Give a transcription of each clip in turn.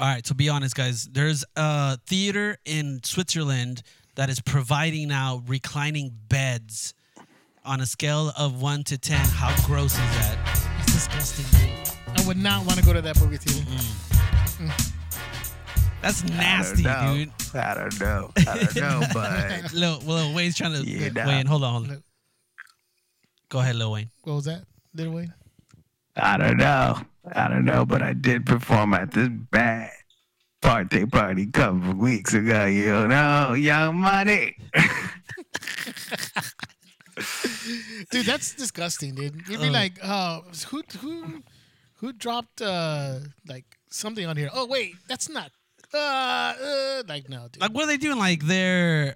All right, so be honest, guys. There's a theater in Switzerland that is providing now reclining beds on a scale of 1 to 10. How gross is that? It's disgusting, dude. I would not want to go to that movie theater. Mm-hmm. Mm. That's nasty, dude. I don't know, but... Lil Wayne's trying to... Yeah, Wayne, hold on. Go ahead, Lil Wayne. What was that, Lil Wayne? I don't know, but I did perform at this bad birthday party a couple of weeks ago. You know, Young Money. Dude, that's disgusting, dude. You'd be like, who dropped like something on here? Oh wait, that's not. Like no, dude. Like what are they doing? Like they're,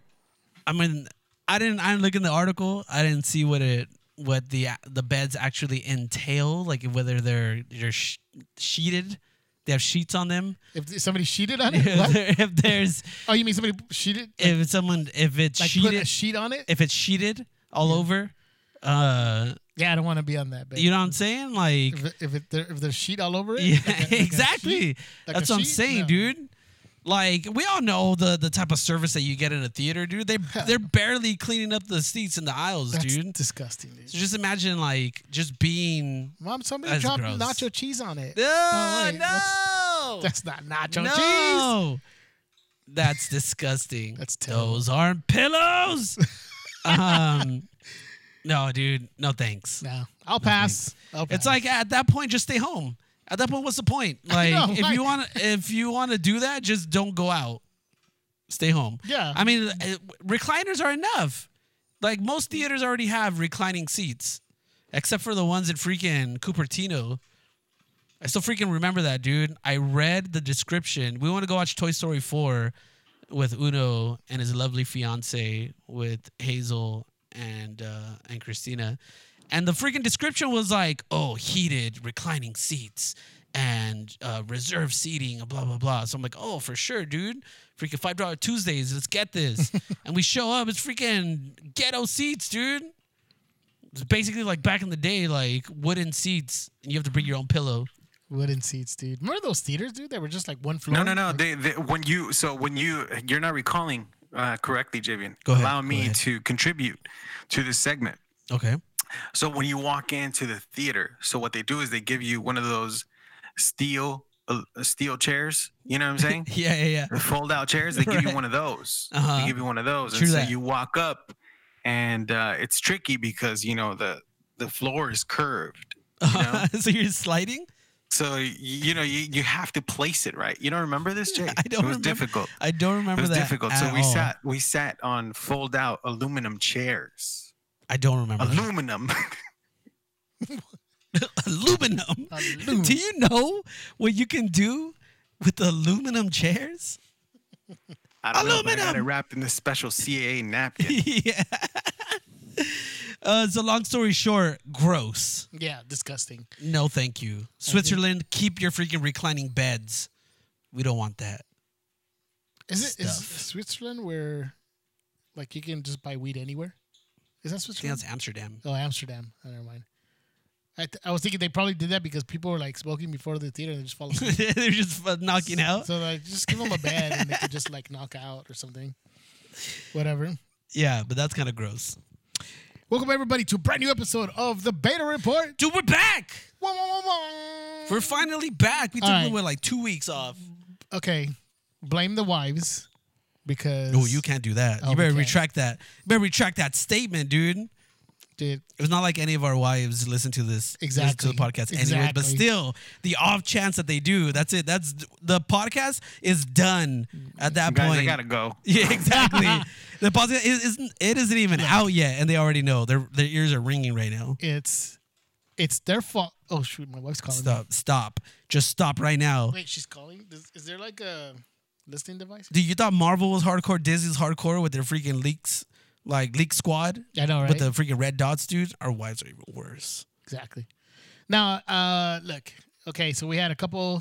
I mean, I didn't look in the article. I didn't see what the beds actually entail, like whether they're sheeted, they have sheets on them. If somebody sheeted on it, if there's oh, you mean somebody sheeted? Like, if it's like sheeted, put a sheet on it. If it's sheeted all over, I don't want to be on that bed. You know what I'm saying? Like if there's sheet all over it, yeah, like exactly. Like that's what I'm saying, no. Dude. Like we all know the type of service that you get in a theater, dude. They're barely cleaning up the seats in the aisles, that's dude. Disgusting, dude. So just imagine like just being. Mom, somebody dropped nacho cheese on it. No, that's not nacho cheese. No, that's disgusting. That's terrible. Those aren't pillows. No, dude. No thanks. No, I'll pass. It's like at that point, just stay home. At that point, what's the point? Like, know, if you want, to do that, just don't go out. Stay home. Yeah. I mean, recliners are enough. Like most theaters already have reclining seats, except for the ones in freaking Cupertino. I still freaking remember that, dude. I read the description. We want to go watch Toy Story 4 with Uno and his lovely fiance with Hazel and Christina. And the freaking description was like, oh, heated, reclining seats, and reserved seating, and blah, blah, blah. So I'm like, oh, for sure, dude. Freaking $5 Tuesdays. Let's get this. And we show up. It's freaking ghetto seats, dude. It's basically like back in the day, like wooden seats, and you have to bring your own pillow. Wooden seats, dude. Remember those theaters, dude? They were just like one floor. No. Like, you're not recalling correctly, Javian. Go ahead. Allow me to contribute to this segment. Okay. So when you walk into the theater, so what they do is they give you one of those steel chairs. You know what I'm saying? yeah. The fold-out chairs. They give you one of those. Uh-huh. They give you one of those. True and that. So you walk up, and it's tricky because you know the floor is curved. You know? So you're sliding. So you know you have to place it right. You don't remember this, Jay? I don't. It was difficult. I don't remember that. It was difficult. So we sat on fold-out aluminum chairs. I don't remember. Aluminum. Do you know what you can do with aluminum chairs? I don't know, but I got it wrapped in this special CAA napkin. Yeah. So long story short, gross. Yeah, disgusting. No, thank you. Switzerland, keep your freaking reclining beds. We don't want that. Is Switzerland where, like, you can just buy weed anywhere? Is that Switzerland? I think that's Amsterdam. Oh, Amsterdam. Oh, never mind. I was thinking they probably did that because people were like smoking before the theater and they just fall asleep. They're just knocking out. So like, just give them a bed and they could just like knock out or something. Whatever. Yeah, but that's kind of gross. Welcome everybody to a brand new episode of the Beta Report. Dude, we're back. We're finally back. We took like 2 weeks off. Okay, blame the wives. Because no, you can't do that. You better retract that. You better retract that statement, dude. Dude, it was not like any of our wives listen to this. Exactly. Listen to the podcast anyway. But still, the off chance that they do, that's it. That's the podcast is done at that point. They gotta go. Yeah, exactly. The podcast isn't even out yet, and they already know. Their ears are ringing right now. It's their fault. Oh shoot, my wife's calling. Stop. Just stop right now. Wait, she's calling. Is there like a listening device? Dude, you thought Marvel was hardcore, Disney's hardcore with their freaking leaks, like Leak Squad? I know, right? With the freaking red dots, dude. Our wives are even worse. Exactly. Now, look. Okay, so we had a couple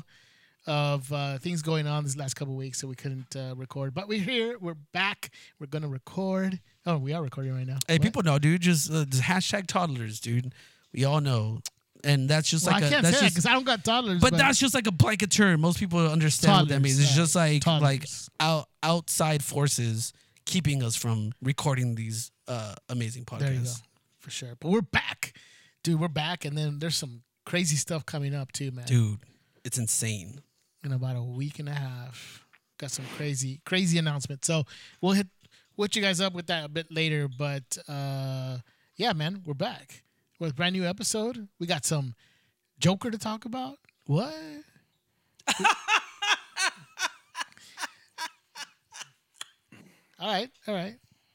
of things going on this last couple of weeks, so we couldn't record. But we're here. We're back. We're going to record. Oh, we are recording right now. Hey, people know, dude. Just hashtag toddlers, dude. We all know. And that's just like I can't say that because I don't got toddlers. But that's just like a blanket term. Most people understand what that means. It's just like outside forces keeping us from recording these amazing podcasts. There you go. For sure. But we're back. Dude, we're back. And then there's some crazy stuff coming up too, man. Dude, it's insane. In about a week and a half. Got some crazy announcements. So we'll hit you guys up with that a bit later. But yeah, man, we're back with a brand new episode. We got some Joker to talk about. What? All right. Did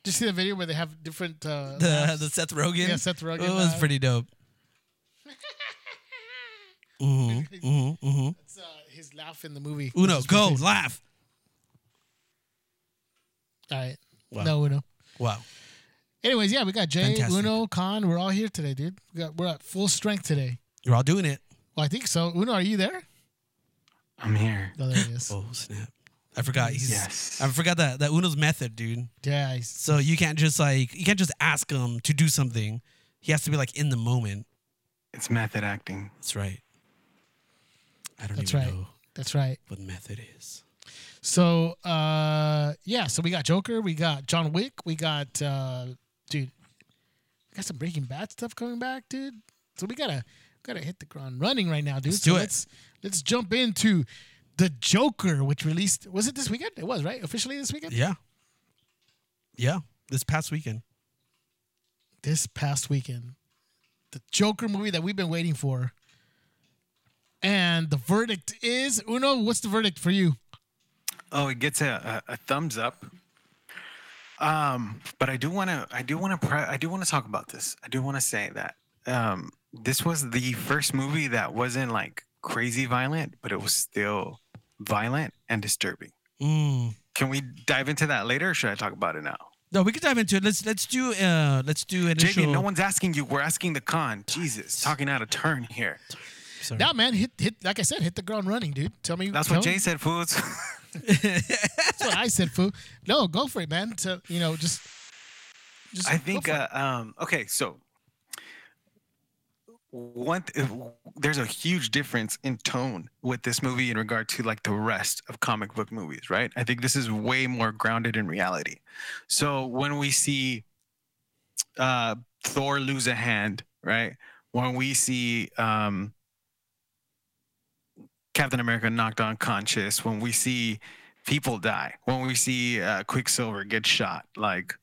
you see the video where they have different... the Seth Rogen? Yeah, Seth Rogen. It was pretty dope. That's his laugh in the movie. Uno, go, laugh. All right. Wow. No, Uno. Wow. Anyways, yeah, we got Jay, fantastic. Uno, Khan. We're all here today, dude. We're at full strength today. You're all doing it. Well, I think so. Uno, are you there? I'm here. Oh, there he is. Oh, snap. I forgot. I forgot that Uno's method, dude. Yeah. So you can't just ask him to do something. He has to be like in the moment. It's method acting. That's right. I don't even know. That's right. What method is. So, so we got Joker, we got John Wick, we got, we got some Breaking Bad stuff coming back, dude. So we gotta hit the ground running right now, dude. Let's do it. Let's jump into The Joker, which released, was it this weekend? It was, right? Officially this weekend? Yeah. Yeah, this past weekend. The Joker movie that we've been waiting for. And the verdict is, Uno, what's the verdict for you? Oh, it gets a thumbs up. But I do want to talk about this. I do want to say that this was the first movie that wasn't like crazy violent, but it was still violent and disturbing. Mm. Can we dive into that later, or should I talk about it now? No, we can dive into it. Let's do initial. JB, no one's asking you. We're asking the Con. Jesus, talking out of turn here. Sorry. Nah, man, hit. Like I said, hit the ground running, dude. Tell me. That's what Jay said, fools. That's what I said, fool. No, go for it, man. To just I think okay, so there's a huge difference in tone with this movie in regard to like the rest of comic book movies, right? I think this is way more grounded in reality. So when we see Thor lose a hand, right? When we see Captain America knocked unconscious, when we see people die, when we see Quicksilver get shot, like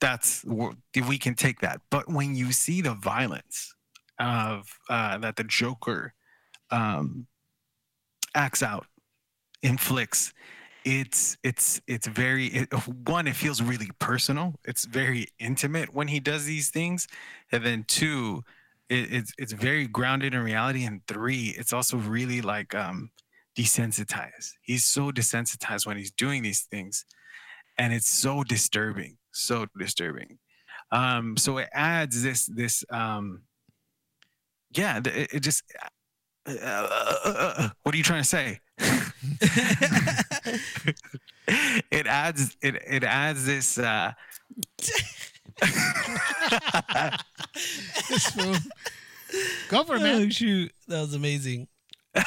that's, we can take that. But when you see the violence of that the Joker acts out, inflicts, it's very, it feels really personal. It's very intimate when he does these things. And then two, It's very grounded in reality, and three, it's also really like desensitized. He's so desensitized when he's doing these things, and it's so disturbing. So it adds this what are you trying to say? It adds this. Go for it, man. Oh, shoot. That was amazing. All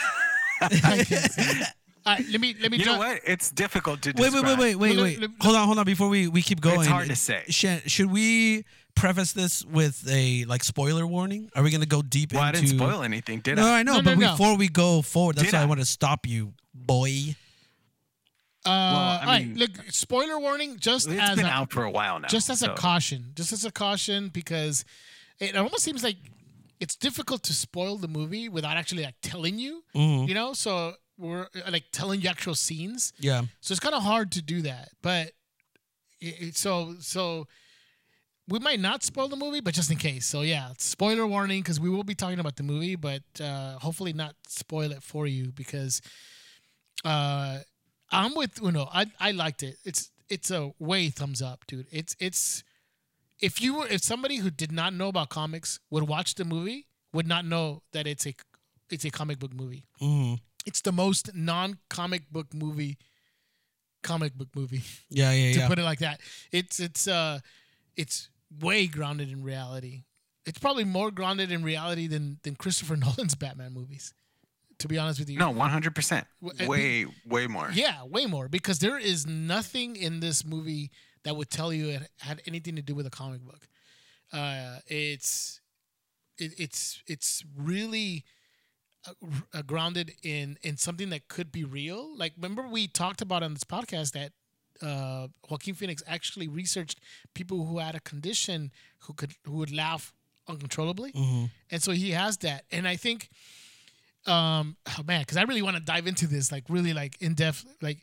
right, let me. You know what? It's difficult to describe. Wait. Hold on. Before we keep going, it's hard to say. Should we preface this with a like spoiler warning? Are we gonna go deep? Well, into... I didn't spoil anything, did I? No, I know. No. Before we go forward, that's why I want to stop you, boy. All right, look, spoiler warning. It's been out for a while now. Just as a caution, because it almost seems like it's difficult to spoil the movie without actually like telling you. Mm-hmm. You know, so we're like telling you actual scenes. Yeah. So it's kind of hard to do that, but so we might not spoil the movie, but just in case. So yeah, spoiler warning because we will be talking about the movie, but hopefully not spoil it for you because. I'm with Uno. I liked it. It's a way thumbs up, dude. It's if somebody who did not know about comics would watch the movie, would not know that it's a comic book movie. Mm. It's the most non-comic book movie. Yeah. To put it like that, it's way grounded in reality. It's probably more grounded in reality than Christopher Nolan's Batman movies, to be honest with you. No, 100%. Way more. Yeah, way more. Because there is nothing in this movie that would tell you it had anything to do with a comic book. It's really grounded in something that could be real. Like, remember we talked about on this podcast that Joaquin Phoenix actually researched people who had a condition who would laugh uncontrollably, mm-hmm. and so he has that. And I think, because I really want to dive into this, like really, like in depth, like.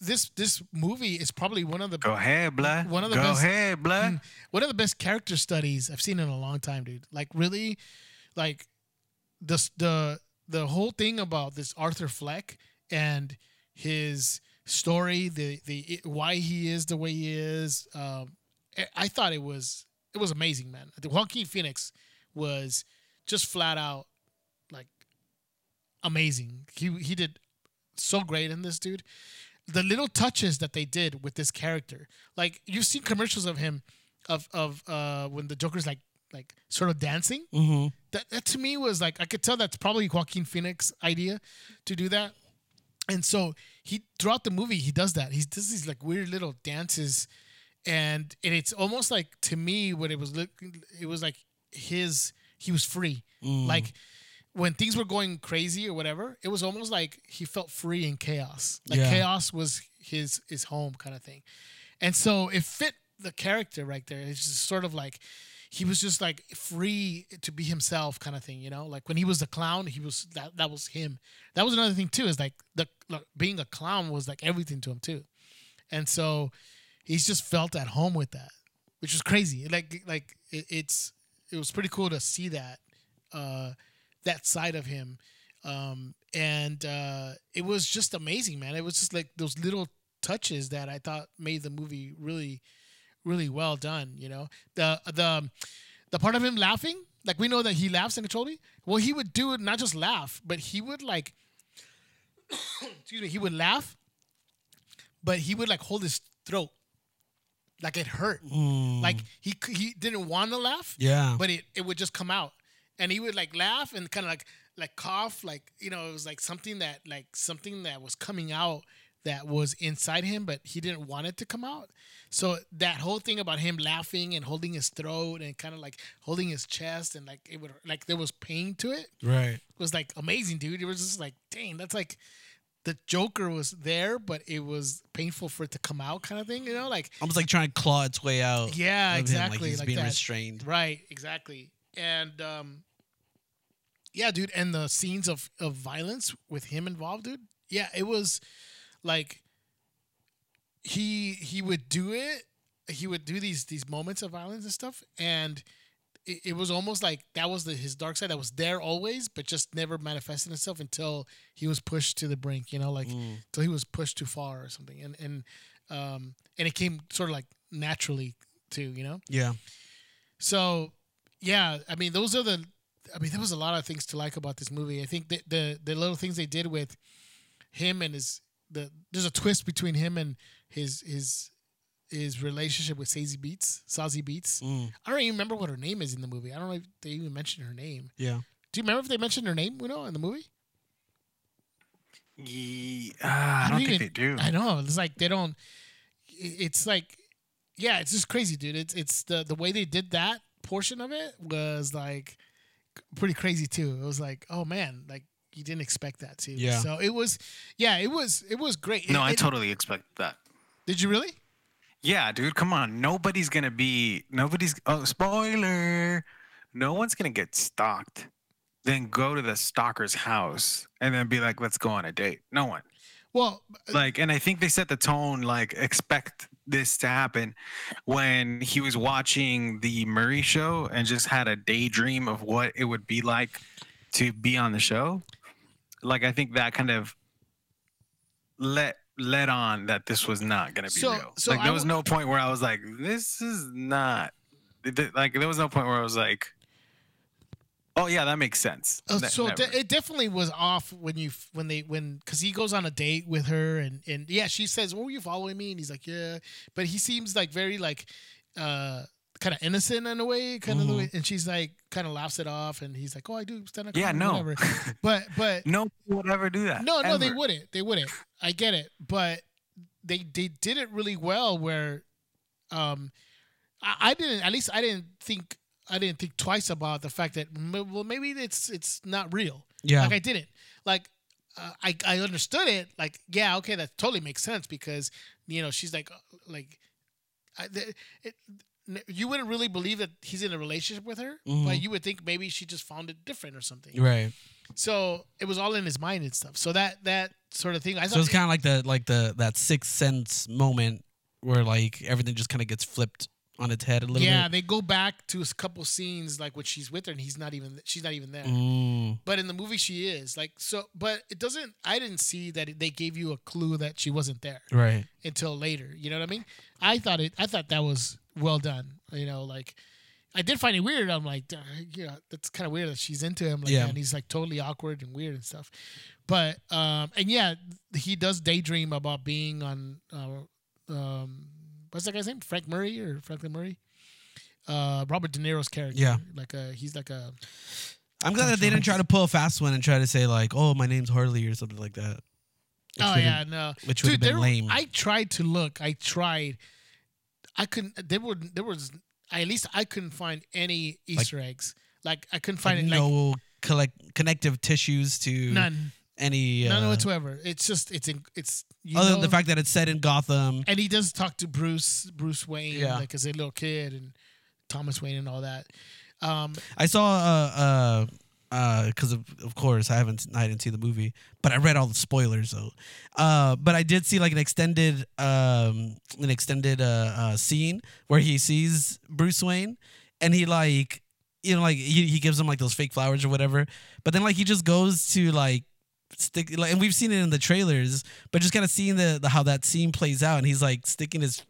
This movie is probably one of the best character studies I've seen in a long time, dude. Like really, like the whole thing about this Arthur Fleck and his story, why he is the way he is. I thought it was amazing, man. The Joaquin Phoenix was just flat out like amazing. He did so great in this, dude. The little touches that they did with this character, like you've seen commercials of him, of when the Joker's like sort of dancing. Mm-hmm. That to me was like I could tell that's probably Joaquin Phoenix's idea to do that, and so he throughout the movie he does that. He does these like weird little dances, and it's almost like to me what it was like he was free, like. When things were going crazy or whatever, it was almost like he felt free in chaos. Like chaos was his home kind of thing. And so it fit the character right there. It's just sort of like he was just like free to be himself kind of thing, you know? Like when he was the clown, he was that was him. That was another thing too, is like being a clown was like everything to him too. And so he's just felt at home with that, which was crazy. Like it was pretty cool to see that. That side of him, and it was just amazing, man. It was just like those little touches that I thought made the movie really, really well done. You know, the part of him laughing, like we know that he laughs uncontrollably. Well, he would do it, not just laugh, but he would like, excuse me, he would laugh, but he would like hold his throat, like it hurt, like he didn't want to laugh, but it would just come out. And he would like laugh and kind of like cough, like, you know, it was like something that was coming out that was inside him, but he didn't want it to come out. So that whole thing about him laughing and holding his throat and kind of like holding his chest and like it would like there was pain to it. Right. It was like amazing, dude. It was just like, dang, that's like the Joker was there, but it was painful for it to come out kind of thing, you know, like almost like trying to claw its way out. Yeah, exactly. Him. Like he's like being that. Restrained. Right, exactly. And yeah, dude, and the scenes of violence with him involved, dude. Yeah, it was like he would do it. He would do these moments of violence and stuff, and it was almost like that was his dark side that was there always, but just never manifested itself until he was pushed to the brink. You know, like until he was pushed too far or something, and it came sort of like naturally too. You know. Yeah. So yeah, I mean, those are the. I mean, there was a lot of things to like about this movie. I think the little things they did with him and there's a twist between him and his relationship with Sazy Beats. I don't even remember what her name is in the movie. I don't know if they even mentioned her name. Yeah. Do you remember if they mentioned her name, Uno, in the movie? Yeah, I don't think they do. I know. It's like they don't. It's like, yeah, it's just crazy, dude. It's the way they did that portion of it was like. Pretty crazy too. It was like, oh man, like you didn't expect that too. Yeah. So it was, yeah, it was great. No, I totally expect that. Did you really? Yeah, dude. Come on, nobody's. Oh, spoiler! No one's gonna get stalked, then go to the stalker's house and then be like, let's go on a date. No one. Well, like, and I think they set the tone. Like, expect this to happen when he was watching the Murray Show and just had a daydream of what it would be like to be on the show. Like, I think that kind of let on that this was not going to be real. So like, there was no point where I was like, this is not like, there was no point where I was like, oh yeah, that makes sense. It definitely was off because he goes on a date with her and yeah, she says, "Well, were you following me?" And he's like, "Yeah," but he seems like very like kind of innocent in a way, kind of the way, and she's like kind of laughs it off, and he's like, "Oh, I do stand up." Yeah, no, whatever. but no one would ever do that. No, ever. They wouldn't. I get it, but they did it really well. Where, I didn't. At least I didn't think twice about the fact that maybe it's not real. Yeah, like I didn't like. I understood it. Like, yeah, okay, that totally makes sense because she's you wouldn't really believe that he's in a relationship with her, but you would think maybe she just found it different or something, right? So it was all in his mind and stuff. So that sort of thing. I thought so it's kind of like the that Sixth Sense moment where like everything just kind of gets flipped on its head a little. Yeah, bit. They go back to a couple scenes like when she's with her and she's not even there. Mm. But in the movie she is like so. But it doesn't. I didn't see that they gave you a clue that she wasn't there right until later. You know what I mean? I thought that was well done. I did find it weird. I'm like, that's kind of weird that she's into him like that, and he's like totally awkward and weird and stuff. But he does daydream about being on. What's that guy's name? Franklin Murray? Robert De Niro's character. Yeah. I'm glad that they didn't try to pull a fast one and try to say like, "Oh, my name's Harley" or something like that. Which would have been lame. I tried to look. I couldn't. There was. At least I couldn't find any Easter eggs. Like I couldn't find any. No connective tissues to none. Any none whatsoever. It's just it's. Other than the fact that it's set in Gotham, and he does talk to Bruce Wayne, like as a little kid, and Thomas Wayne and all that. I saw because of course I didn't see the movie, but I read all the spoilers though. But I did see like an extended scene where he sees Bruce Wayne, and he like he gives him like those fake flowers or whatever, but then like he just goes to like. Stick like, and we've seen it in the trailers, but just kind of seeing the how that scene plays out, and he's like sticking his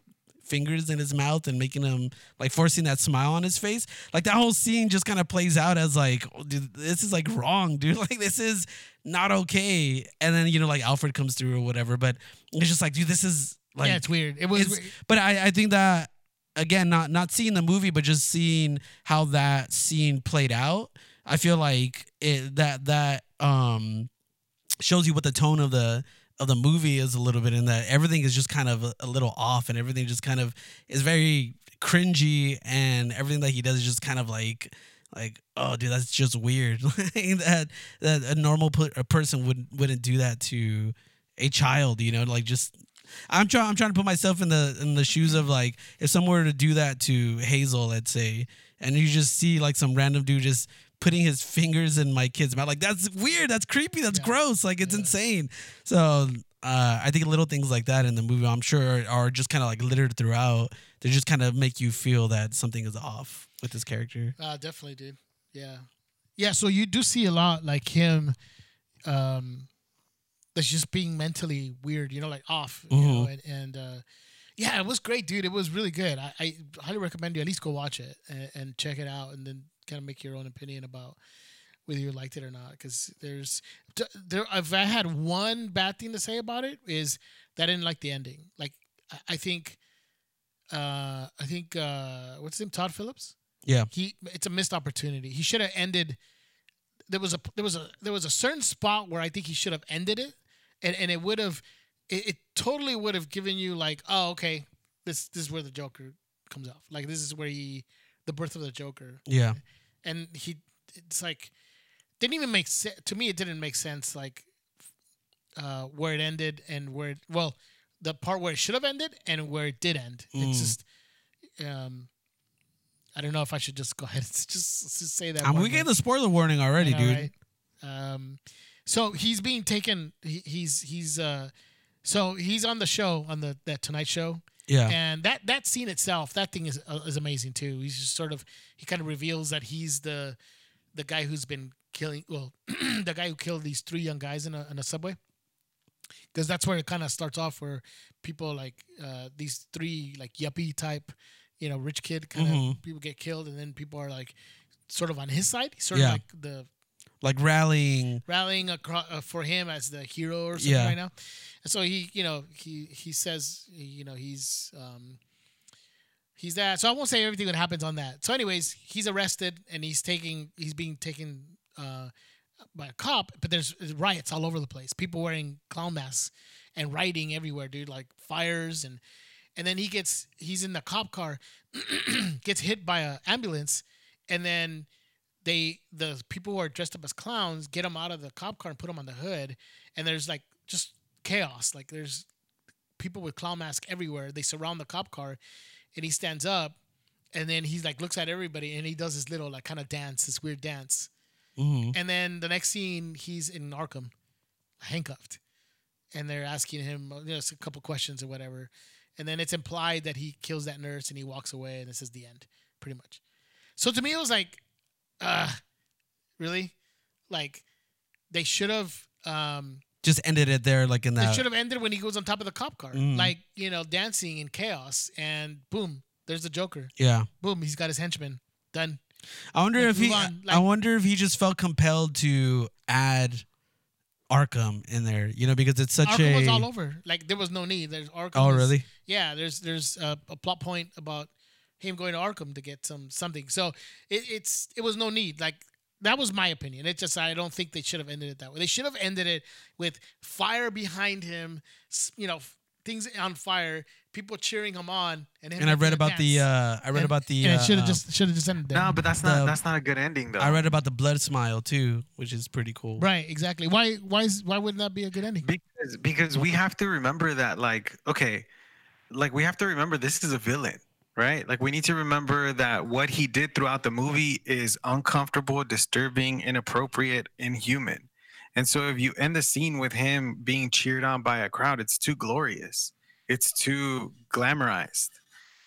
fingers in his mouth and making him like forcing that smile on his face. Like that whole scene just kind of plays out as like, "Oh, dude, this is like wrong, dude. Like this is not okay." And then like Alfred comes through or whatever, but it's just like, dude, this is like, yeah, it's weird. It was, weird. But I think that again, not seeing the movie, but just seeing how that scene played out, I feel like it that shows you what the tone of the movie is a little bit, in that everything is just kind of a little off, and everything just kind of is very cringy, and everything that he does is just kind of like oh dude, that's just weird. that a normal person wouldn't do that to a child, like just. I'm trying to put myself in the shoes of like if someone were to do that to Hazel, let's say, and you just see like some random dude just putting his fingers in my kid's mouth, like that's weird, that's creepy, that's gross, like it's insane. So I think little things like that in the movie, I'm sure, are just kind of like littered throughout. They just kind of make you feel that something is off with this character. Definitely, dude. Yeah, yeah. So you do see a lot like him. That's just being mentally weird, like off, it was great, dude. It was really good. I highly recommend you at least go watch it and check it out, and then kind of make your own opinion about whether you liked it or not. Because if I had one bad thing to say about it, is that I didn't like the ending. Like I think what's his name, Todd Phillips? Yeah, it's a missed opportunity. He should have ended. There was a certain spot where I think he should have ended it, and it would have, it totally would have given you like, oh, okay, this is where the Joker comes off. Like this is where the birth of the Joker. Yeah, and it's like didn't even make sense to me. It didn't make sense like where it ended and where the part where it should have ended and where it did end. It's just I don't know if I should just go ahead and just say that. We gave the spoiler warning already, dude. Right. So he's being taken. He's on the show on that Tonight Show. Yeah. And that scene itself, that thing is amazing too. He's just he kind of reveals that he's the guy who's been killing. Well, the guy who killed these three young guys in a subway. Because that's where it kind of starts off, where people like these three like yuppie type. Rich kid kind of people get killed, and then people are like, sort of on his side, sort of like rallying across, for him as the hero or something right now. And so he says, he's He's there. So I won't say everything that happens on that. So anyways, he's arrested and he's being taken by a cop, but there's riots all over the place. People wearing clown masks and rioting everywhere, dude, like fires. And then he's in the cop car, gets hit by an ambulance. And then the people who are dressed up as clowns get him out of the cop car and put him on the hood. And there's like just chaos. Like there's people with clown masks everywhere. They surround the cop car. And he stands up, and then he's like looks at everybody, and he does this little like kind of dance, this weird dance. Mm-hmm. And then the next scene, he's in Arkham, handcuffed, and they're asking him just a couple questions or whatever. And then it's implied that he kills that nurse, and he walks away, and this is the end, pretty much. So to me, it was like, really, like they should have just ended it there, like in that. It should have ended when he goes on top of the cop car, like, you know, dancing in chaos, and boom, there's the Joker. Yeah. Boom, he's got his henchman. Done. I wonder if he. I wonder if he just felt compelled to add Arkham in there, you know, because it's such Arkham was all over. Like there was no need. There's Arkham. Oh really? Yeah. There's a plot point about him going to Arkham to get something. So it was no need. Like. That was my opinion. It's just I don't think they should have ended it that way. They should have ended it with fire behind him, you know, things on fire, people cheering him on, and I read about the And it should have just ended there. No, but that's not a good ending though. I read about the blood smile too, which is pretty cool. Right, exactly. Why wouldn't that be a good ending? Because we have to remember that we have to remember this is a villain. Right? Like, we need to remember that what he did throughout the movie is uncomfortable, disturbing, inappropriate, inhuman. And so if you end the scene with him being cheered on by a crowd, it's too glorious. It's too glamorized.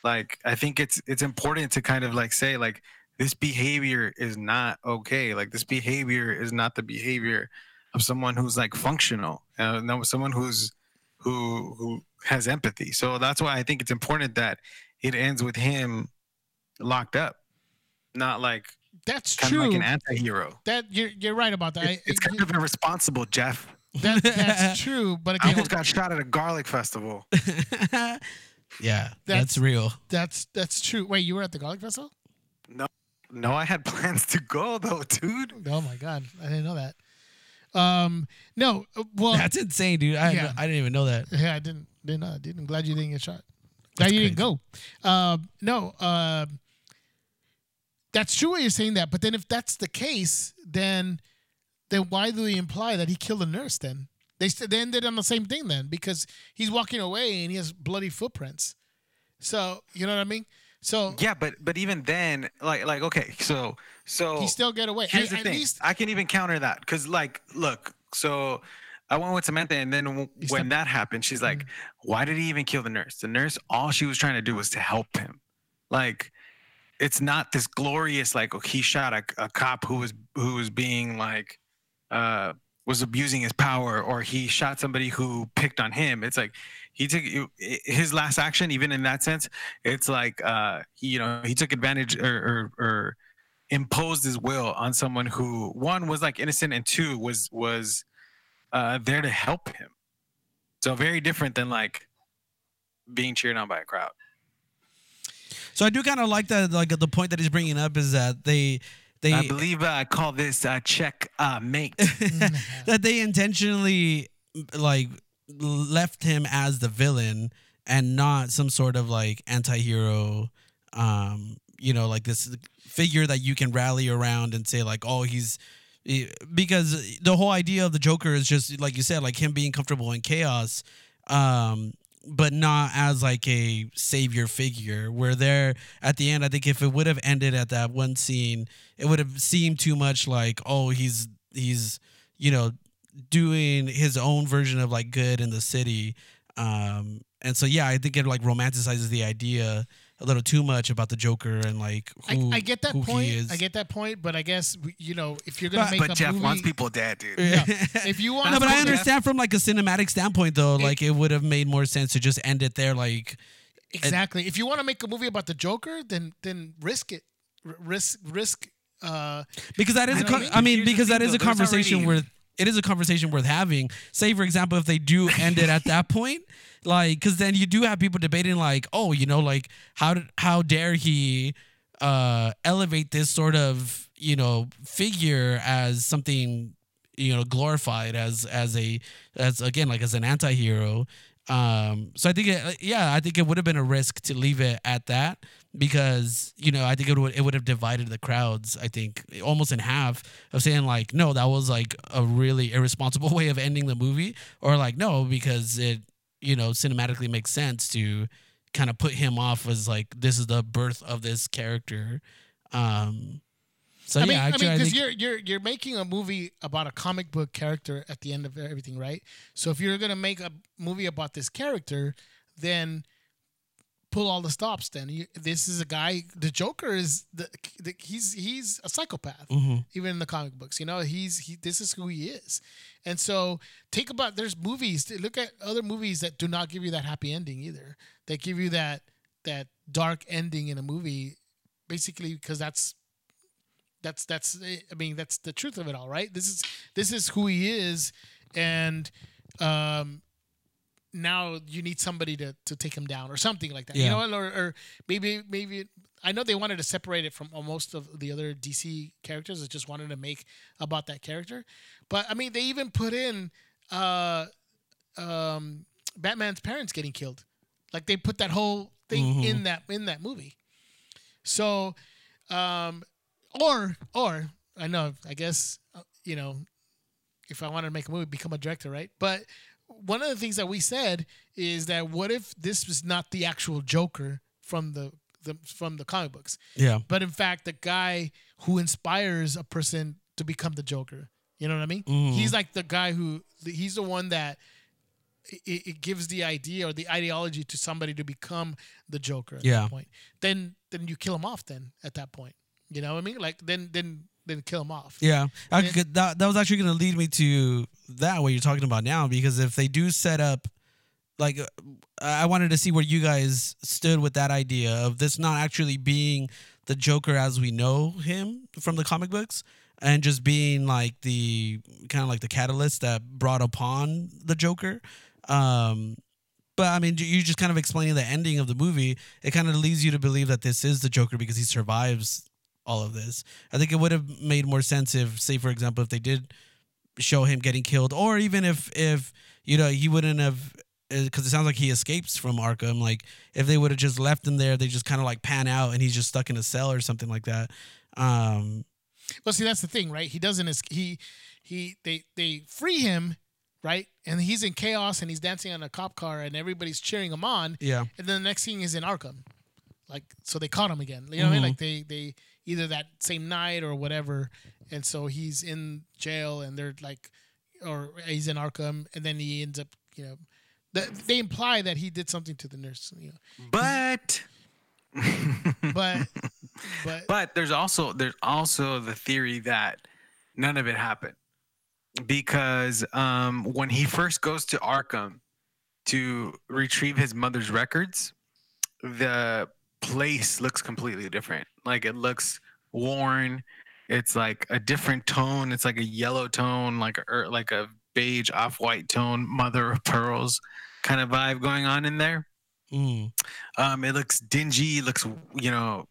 Like, I think it's important to kind of, like, say, like, this behavior is not okay. Like, this behavior is not the behavior of someone who's, like, functional. No, someone who has empathy. So that's why I think it's important that it ends with him locked up, not like that's kind true. Of like an anti-hero. That you're right about that. It's kind of irresponsible, Jeff. That's true, but again, I almost got shot at a garlic festival. Yeah, that's real. That's true. Wait, you were at the garlic festival? No, I had plans to go though, dude. Oh my god, I didn't know that. No, well, that's insane, dude. I didn't even know that. Yeah, I didn't know that, dude. I'm glad you didn't get shot. That you didn't go. That's true what you're saying that. But then if that's the case, then why do they imply that he killed a nurse then? They ended on the same thing then because he's walking away and he has bloody footprints. So, you know what I mean? So yeah, but even then, like okay, so he still get away. Here's the thing. I can even counter that because like look, so I went with Samantha, and then when that happened, she's like, why did he even kill the nurse? The nurse, all she was trying to do was to help him. Like, it's not this glorious, like, oh, he shot a cop who was being, like, was abusing his power, or he shot somebody who picked on him. It's like, he took his last action, even in that sense, it's like, you know, he took advantage or imposed his will on someone who, one, was, like, innocent, and two, was there to help him. So very different than like being cheered on by a crowd. So I do kind of like that. Like the point that he's bringing up is that they I believe I call this check mate. That they intentionally like left him as the villain and not some sort of like anti-hero, you know, like this figure that you can rally around and say like, oh, he's. Because the whole idea of the Joker is just like you said, like him being comfortable in chaos, but not as like a savior figure. Where there at the end, I think if it would have ended at that one scene, it would have seemed too much like, oh, he's you know doing his own version of like good in the city, and so yeah, I think it like romanticizes the idea a little too much about the Joker and like who I get that point. He is. I get that point, but I guess you know if you're gonna make a Jeff movie, wants people dead, dude. Yeah. If you want, but I understand Jeff, from like a cinematic standpoint though. Like it would have made more sense to just end it there. Like exactly. If you want to make a movie about the Joker, then risk it. Risk. Because that is a conversation where it is a conversation worth having. Say, for example, if they do end it at that point, like, because then you do have people debating, like, oh, you know, like, how dare he elevate this sort of, you know, figure as something, you know, glorified as an anti-hero. So I think, I think it would have been a risk to leave it at that because, you know, I think it would have divided the crowds, I think, almost in half of saying like, no, that was like a really irresponsible way of ending the movie, or like, no, because it, you know, cinematically makes sense to kind of put him off as like, this is the birth of this character. So you're making a movie about a comic book character at the end of everything, right? So if you're gonna make a movie about this character, then pull all the stops. Then this is a guy. The Joker is he's a psychopath, mm-hmm. even in the comic books. You know, this is who he is. And so there's movies. Look at other movies that do not give you that happy ending either. That give you that dark ending in a movie, basically because that's I mean, that's the truth of it all, right? This is who he is, and now you need somebody to take him down or something like that. Yeah. You know, or maybe I know they wanted to separate it from most of the other DC characters. They just wanted to make about that character. But I mean, they even put in Batman's parents getting killed. Like, they put that whole thing mm-hmm. in that movie. So Or I know, I guess, you know, if I wanted to make a movie, become a director, right? But one of the things that we said is that what if this was not the actual Joker from the comic books? Yeah. But in fact, the guy who inspires a person to become the Joker, you know what I mean? Mm. He's like the guy he's the one that it gives the idea or the ideology to somebody to become the Joker at that point. Then you kill him off then at that point. You know what I mean? Like, then kill him off. Yeah. That was actually going to lead me to that, what you're talking about now, because if they do set up, like, I wanted to see where you guys stood with that idea of this not actually being the Joker as we know him from the comic books and just being, like, the kind of like the catalyst that brought upon the Joker. But, I mean, you just kind of explaining the ending of the movie. It kind of leads you to believe that this is the Joker because he survives all of this. I think it would have made more sense if, say, for example, if they did show him getting killed, or even if you know, he wouldn't have, because it sounds like he escapes from Arkham. Like, if they would have just left him there, they just kind of like pan out and he's just stuck in a cell or something like that. Well, see, that's the thing, right? He doesn't they free him, right? And he's in chaos and he's dancing on a cop car and everybody's cheering him on. Yeah. And then the next thing is in Arkham. Like, so they caught him again. You know what I mean? Like, they either that same night or whatever. And so he's in jail and they're like, or he's in Arkham. And then he ends up, you know, they imply that he did something to the nurse. You know. But there's also the theory that none of it happened, because when he first goes to Arkham to retrieve his mother's records, the place looks completely different. Like, it looks worn. It's like a different tone. It's like a yellow tone, like a beige off-white tone, mother of pearls kind of vibe going on in there. Mm. It looks dingy. It looks, you know,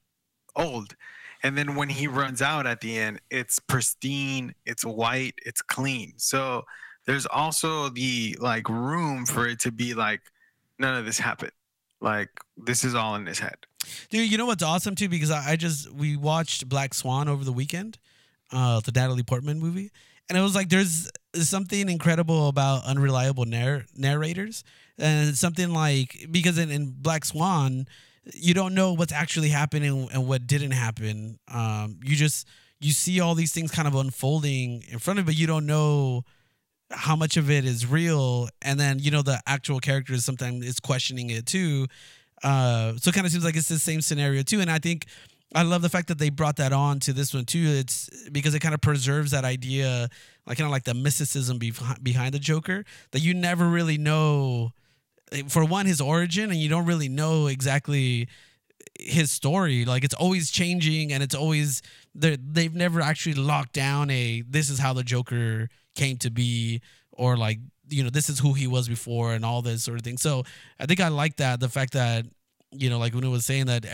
old. And then when he runs out at the end, it's pristine. It's white. It's clean. So there's also the like room for it to be like none of this happened. Like, this is all in his head. Dude, you know what's awesome too? Because we watched Black Swan over the weekend, the Natalie Portman movie. And it was like, there's something incredible about unreliable narrators. And something like, because in Black Swan, you don't know what's actually happening and what didn't happen. You see all these things kind of unfolding in front of you, but you don't know how much of it is real. And then, you know, the actual character is sometimes is questioning it too. So it kind of seems like it's the same scenario too. And I think I love the fact that they brought that on to this one too. It's because it kind of preserves that idea, like kind of like the mysticism behind the Joker, that you never really know, for one, his origin, and you don't really know exactly his story. Like, it's always changing, and it's always they've never actually locked down a this is how the Joker came to be, or like, you know, this is who he was before and all this sort of thing. So I think I like that, the fact that, you know, like Uno was saying, that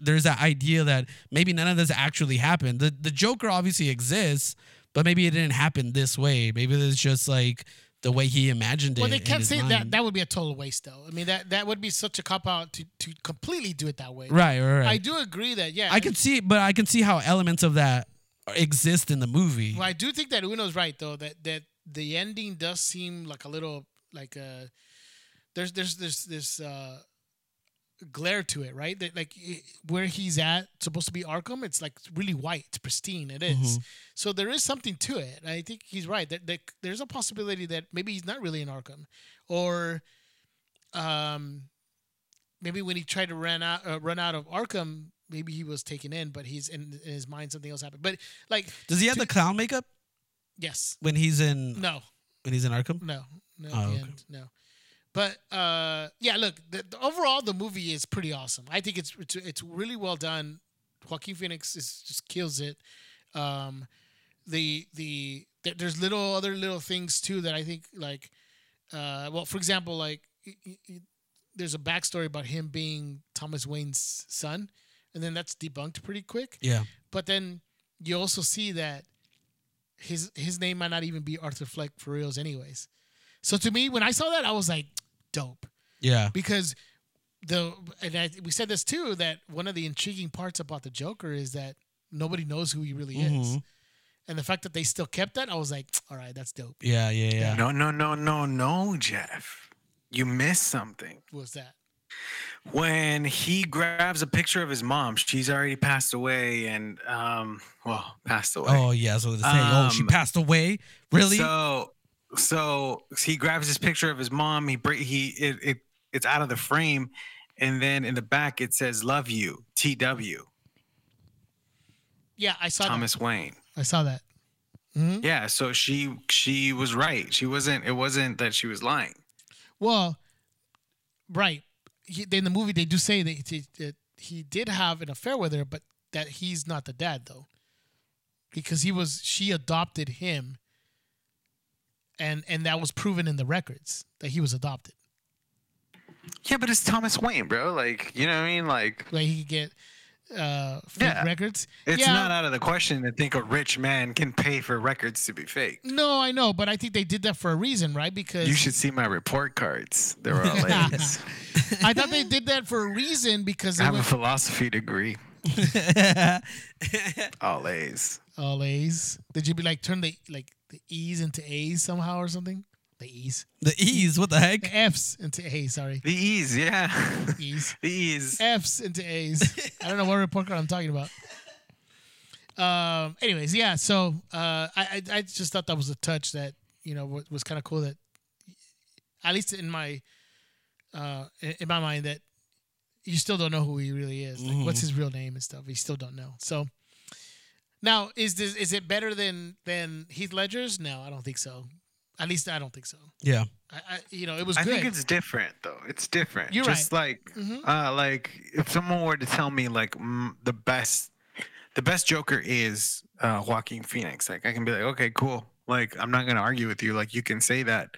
there's that idea that maybe none of this actually happened. The Joker obviously exists, but maybe it didn't happen this way. Maybe it's just like the way he imagined it. Well, they kept saying that would be a total waste, though. I mean, that would be such a cop-out to completely do it that way. Right. I do agree that, yeah. I can see how elements of that exist in the movie. Well, I do think that Uno's right, though, that the ending does seem like a little, like, there's this glare to it, right? That, like, where he's at, supposed to be Arkham, it's like really white, it's pristine, it is. Mm-hmm. So there is something to it. I think he's right. There's a possibility that maybe he's not really in Arkham, or maybe when he tried to run out of Arkham, maybe he was taken in, but he's in his mind something else happened. But like, does he have the clown makeup? Yes. When he's in Arkham? No. Oh, okay. No. But yeah, look. Overall, the movie is pretty awesome. I think it's really well done. Joaquin Phoenix just kills it. There's other little things too that I think, like, well, for example, like there's a backstory about him being Thomas Wayne's son, and then that's debunked pretty quick. Yeah. But then you also see that his name might not even be Arthur Fleck for reals, anyways. So to me, when I saw that, I was like, dope. Yeah. Because we said this too, that one of the intriguing parts about the Joker is that nobody knows who he really is. And the fact that they still kept that, I was like, all right, that's dope. Yeah. No, Jeff. You missed something. What's that? When he grabs a picture of his mom, she's already passed away, and passed away. Oh, yeah. So they say, she passed away? Really? So he grabs this picture of his mom. It's out of the frame, and then in the back it says "Love you, T.W." Yeah, I saw Thomas Wayne. I saw that. Mm-hmm. Yeah, so she was right. She wasn't. It wasn't that she was lying. Well, right. In the movie, they do say that he did have an affair with her, but that he's not the dad though, because she adopted him. And that was proven in the records that he was adopted. Yeah, but it's Thomas Wayne, bro. Like, you know what I mean? Like he could get fake records. It's not out of the question to think a rich man can pay for records to be fake. No, I know, but I think they did that for a reason, right? Because you should see my report cards. They were all ladies. I thought they did that for a reason because I have a philosophy degree. All A's. Did you be like turn the E's into A's somehow or something? The E's. What the heck? The F's into A's. Sorry. The E's. Yeah. The E's. F's into A's. I don't know what report card I'm talking about. Anyways, yeah. So I just thought that was a touch that, you know, was kind of cool. That at least in my mind that you still don't know who he really is. Like, what's his real name and stuff? You still don't know. So. Now, is it better than Heath Ledger's? No, I don't think so. At least I don't think so. Yeah. It was good. I think it's different, though. It's different. You're just right. Just like if someone were to tell me, like, the best Joker is Joaquin Phoenix, like, I can be like, okay, cool. Like, I'm not going to argue with you. Like, you can say that.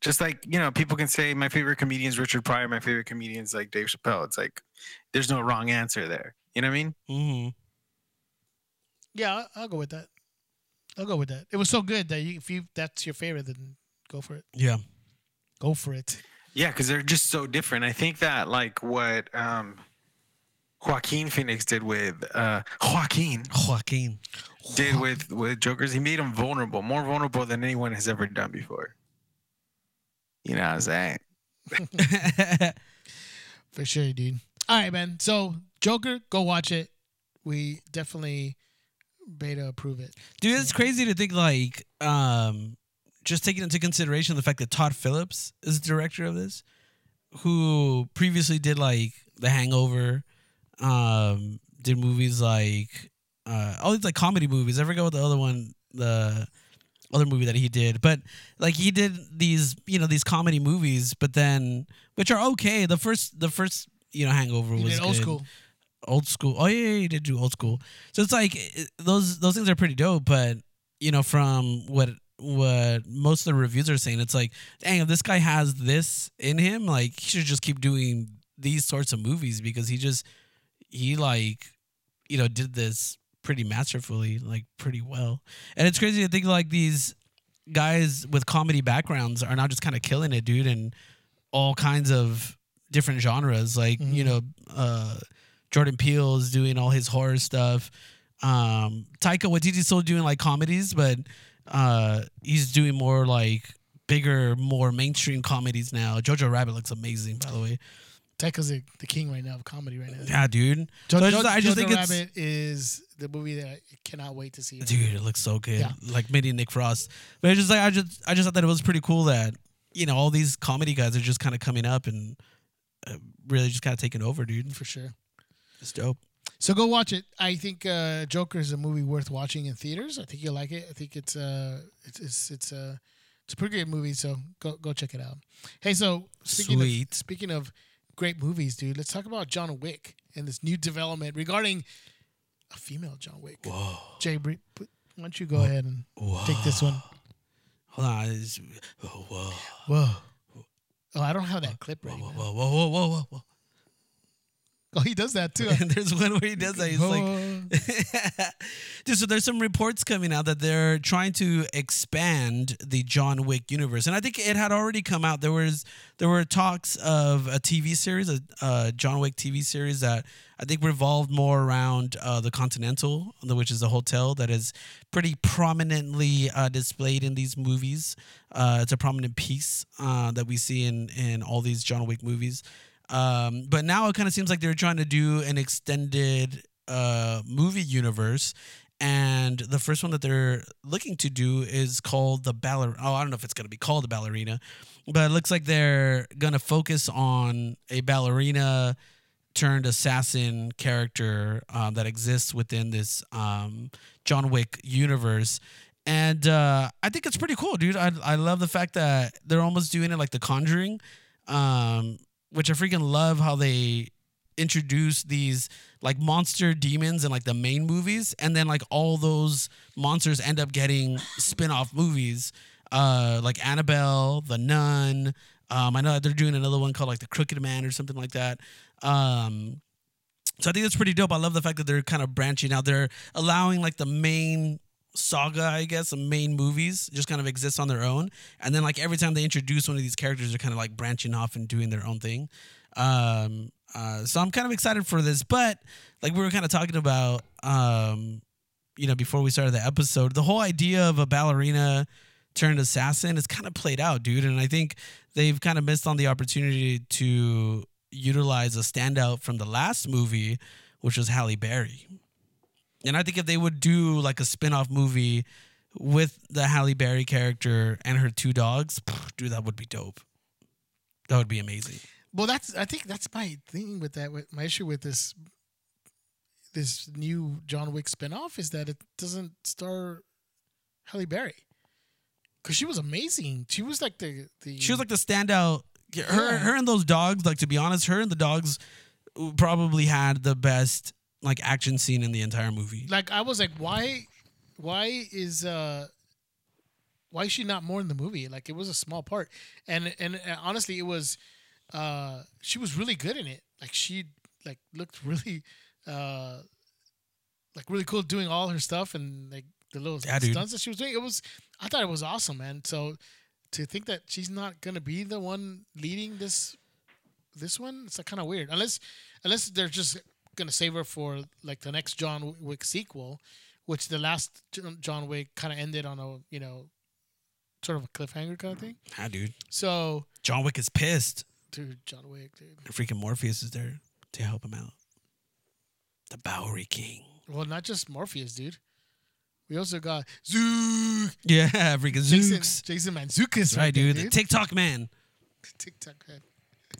Just like, you know, people can say my favorite comedian's Richard Pryor, my favorite comedian's like Dave Chappelle. It's like there's no wrong answer there. You know what I mean? Mm-hmm. Yeah, I'll go with that. It was so good that if that's your favorite, then go for it. Yeah. Go for it. Yeah, because they're just so different. I think that, like, what Joaquin Phoenix did with Joaquin did with Jokers, he made him vulnerable, more vulnerable than anyone has ever done before. You know what I'm saying? For sure, dude. All right, man. So, Joker, go watch it. We definitely beta approve it. Dude, it's crazy to think, like, just taking into consideration the fact that Todd Phillips is the director of this, who previously did, like, The Hangover, did movies like, all these, like, comedy movies. I forgot what the other movie that he did. But, like, he did these, you know, these comedy movies, but then, which are okay. The first you know, Hangover was good. Old School. Old School. Oh, yeah, he did do Old School. So it's like those things are pretty dope, but, you know, from what most of the reviews are saying, it's like, dang, if this guy has this in him, like, he should just keep doing these sorts of movies because he you know, did this pretty masterfully, like, pretty well. And it's crazy to think, like, these guys with comedy backgrounds are now just kind of killing it, dude, and all kinds of different genres. Like, mm-hmm. you know, Jordan Peele is doing all his horror stuff. Taika Waititi's still doing, like, comedies, but he's doing more, like, bigger, more mainstream comedies now. Jojo Rabbit looks amazing, by the way. Taika's the king right now of comedy right now. Yeah, dude. Jojo Rabbit is the movie that I cannot wait to see. Dude, it looks so good. Yeah. Like mini Nick Frost. But it's just like I just thought that it was pretty cool that, you know, all these comedy guys are just kind of coming up and really just kind of taking over, dude. For sure. It's dope. So go watch it. I think Joker is a movie worth watching in theaters. I think you'll like it. I think it's a pretty great movie. So go check it out. Hey, so speaking of great movies, dude, let's talk about John Wick and this new development regarding a female John Wick. Whoa. Jay, why don't you go ahead and take this one? Hold on. Whoa. Oh, I don't have that clip right now. Whoa. Oh, he does that too. There's one where he does that. He's like, dude. So there's some reports coming out that they're trying to expand the John Wick universe, and I think it had already come out. There were talks of a TV series, a John Wick TV series that I think revolved more around the Continental, which is a hotel that is pretty prominently displayed in these movies. It's a prominent piece that we see in all these John Wick movies. But now it kind of seems like they're trying to do an extended movie universe. And the first one that they're looking to do is called The Ballerina. Oh, I don't know if it's going to be called The Ballerina, but it looks like they're going to focus on a ballerina turned assassin character that exists within this John Wick universe. And I think it's pretty cool, dude. I love the fact that they're almost doing it like The Conjuring. Which I freaking love how they introduce these like monster demons in like the main movies, and then like all those monsters end up getting spin-off movies, like Annabelle, The Nun. I know that they're doing another one called like The Crooked Man or something like that. So I think that's pretty dope. I love the fact that they're kind of branching out. They're allowing like the main saga, I guess, the main movies just kind of exist on their own, and then like every time they introduce one of these characters, they're kind of like branching off and doing their own thing. So I'm kind of excited for this, but like we were kind of talking about, you know, before we started the episode, the whole idea of a ballerina turned assassin is kind of played out, dude, and I think they've kind of missed on the opportunity to utilize a standout from the last movie, which was Halle Berry. And I think if they would do like a spin-off movie with the Halle Berry character and her two dogs, dude, that would be dope. That would be amazing. Well, I think that's my thing with that. My issue with this new John Wick spin-off is that it doesn't star Halle Berry, because she was amazing. She was like the standout. Her and those dogs. Like, to be honest, her and the dogs probably had the best like action scene in the entire movie. Like, I was like, why is she not more in the movie? Like, it was a small part. And honestly, it was, she was really good in it. Like, she like looked really, like really cool doing all her stuff, and like the little stunts that she was doing. I thought it was awesome, man. So to think that she's not going to be the one leading this one, it's like kind of weird. Unless they're just going to save her for like the next John Wick sequel, which the last John Wick kind of ended on a, you know, sort of a cliffhanger kind of thing. Nah, dude. So John Wick is pissed. Dude, John Wick, dude. And freaking Morpheus is there to help him out. The Bowery King. Well, not just Morpheus, dude. We also got Zook. Yeah, freaking Zooks. Jason Mantzoukas. Right, dude. The TikTok man.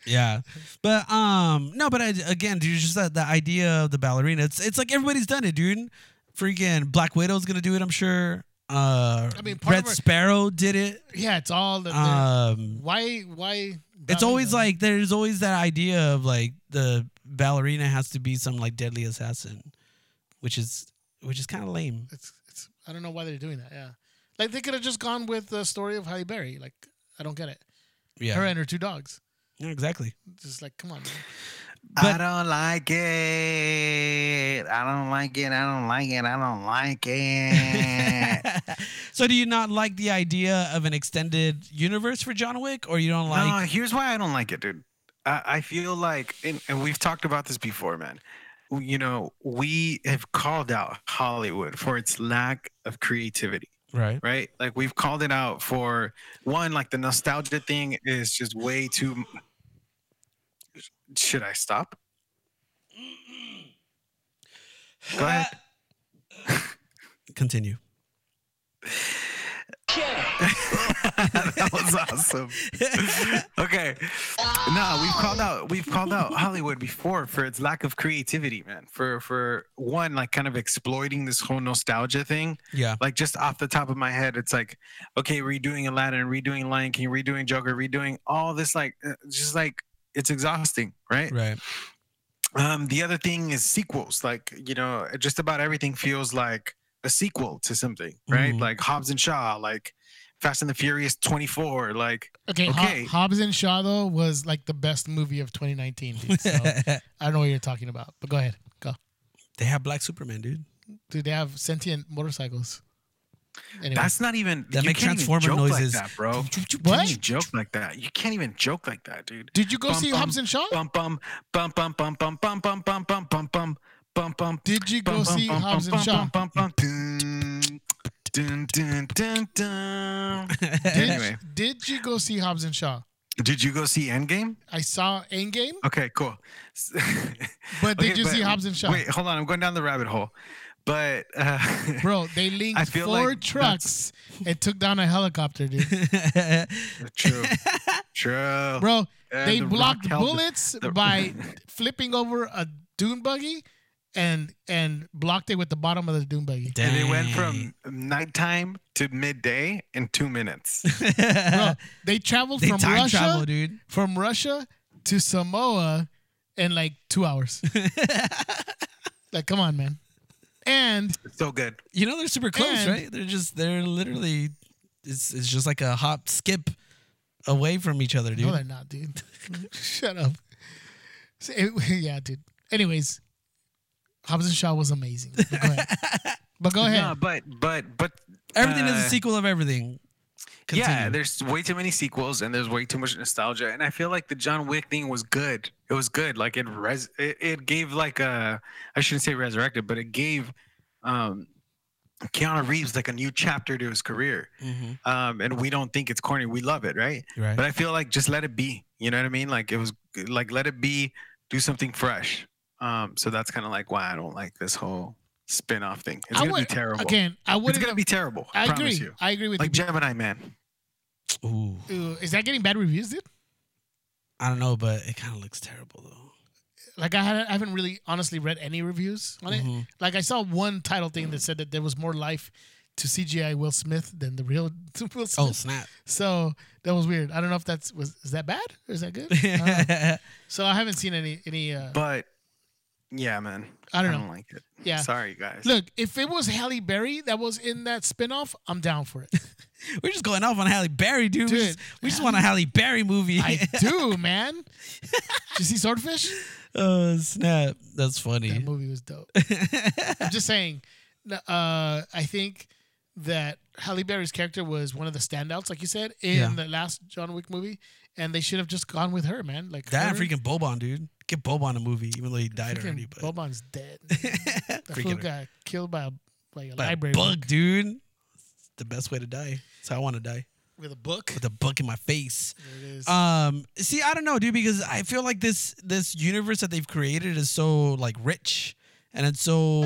Yeah, but dude, just the idea of the ballerina. It's like everybody's done it, dude. Freaking Black Widow's gonna do it, I'm sure. Red Sparrow did it. Yeah, it's all. Why It's always like there's always that idea of like the ballerina has to be some like deadly assassin, which is kind of lame. It's I don't know why they're doing that. Yeah, like they could have just gone with the story of Halle Berry. Like I don't get it. Yeah, her and her two dogs. Yeah, exactly. Just like come on, man. But I don't like it. So do you not like the idea of an extended universe for John Wick, or you don't like... No, here's why I don't like it, dude. I feel like, and we've talked about this before, man. You know, we have called out Hollywood for its lack of creativity. Right? Like we've called it out for, one, like the nostalgia thing is just way too... Should I stop? Go ahead. Continue. That was awesome. Okay. No, we've called out Hollywood before for its lack of creativity, man. For one, like kind of exploiting this whole nostalgia thing. Yeah. Like just off the top of my head, it's like, okay, redoing Aladdin, redoing Lion King, redoing Joker, redoing all this, like just like it's exhausting, right? Right. The other thing is sequels. Like, you know, just about everything feels like a sequel to something, right? Mm-hmm. Like Hobbs and Shaw, like Fast and the Furious 24, like... Okay. Hobbs and Shaw, though, was like the best movie of 2019, dude. So I don't know what you're talking about, but go ahead. Go. They have Black Superman, dude. Dude, they have sentient motorcycles. Anyway. That's not even... That makes transformer noises. Like that, bro. What? You joke like that. You can't even joke like that, dude. Did you go see Hobbs and Shaw? Did you go see Hobbs and Shaw? Anyway. Did you go see Hobbs and Shaw? Did you go see Endgame? I saw Endgame. Okay, cool. But did you see Hobbs and Shaw? Wait, hold on. I'm going down the rabbit hole. But bro, they linked four trucks and took down a helicopter, dude. True. Bro, and they blocked bullets by flipping over a dune buggy and blocked it with the bottom of the dune buggy. Dang. And they went from nighttime to midday in 2 minutes. Bro, they traveled from Russia, dude. From Russia to Samoa in like 2 hours. Like, come on, man. And so good. You know, they're super close, right? They're literally, it's just like a hop skip away from each other, dude. No, they're not, dude. Shut up. Yeah, dude. Anyways, Hobbs and Shaw was amazing. But go ahead. No, but everything is a sequel of everything. Continue. Yeah, there's way too many sequels and there's way too much nostalgia. And I feel like the John Wick thing was good. It was good. Like it gave like a, I shouldn't say resurrected, but it gave Keanu Reeves like a new chapter to his career. Mm-hmm. And we don't think it's corny. We love it, right? But I feel like just let it be. You know what I mean? Like it was like let it be, do something fresh. So that's kind of like why I don't like this whole spin-off thing. It's going to be terrible. Again, it's going to be terrible. I agree. Promise you. I agree with you. Like Gemini Man. Ooh. Is that getting bad reviews, dude? I don't know, but it kind of looks terrible, though. Like, I haven't really honestly read any reviews on it. Like, I saw one title thing that said that there was more life to CGI Will Smith than the real Will Smith. Oh, snap. So that was weird. I don't know if is that bad or is that good? So I haven't seen any. But... Yeah, man. I don't like it. Yeah. Sorry, guys. Look, if it was Halle Berry that was in that spinoff, I'm down for it. We're just going off on Halle Berry, dude. We just want a Halle Berry movie. I do, man. Did you see Swordfish? Oh, snap. That's funny. That movie was dope. I'm just saying, I think that Halle Berry's character was one of the standouts, like you said, in the last John Wick movie. And they should have just gone with her, man. Like that freaking Boban, dude. Get Boban a movie, even though he died already. But Boban's dead. That fool got killed by a library bug, dude. It's the best way to die. That's how I want to die. With a book. With a book in my face. There it is. See, I don't know, dude, because I feel like this universe that they've created is so like rich, and it's so.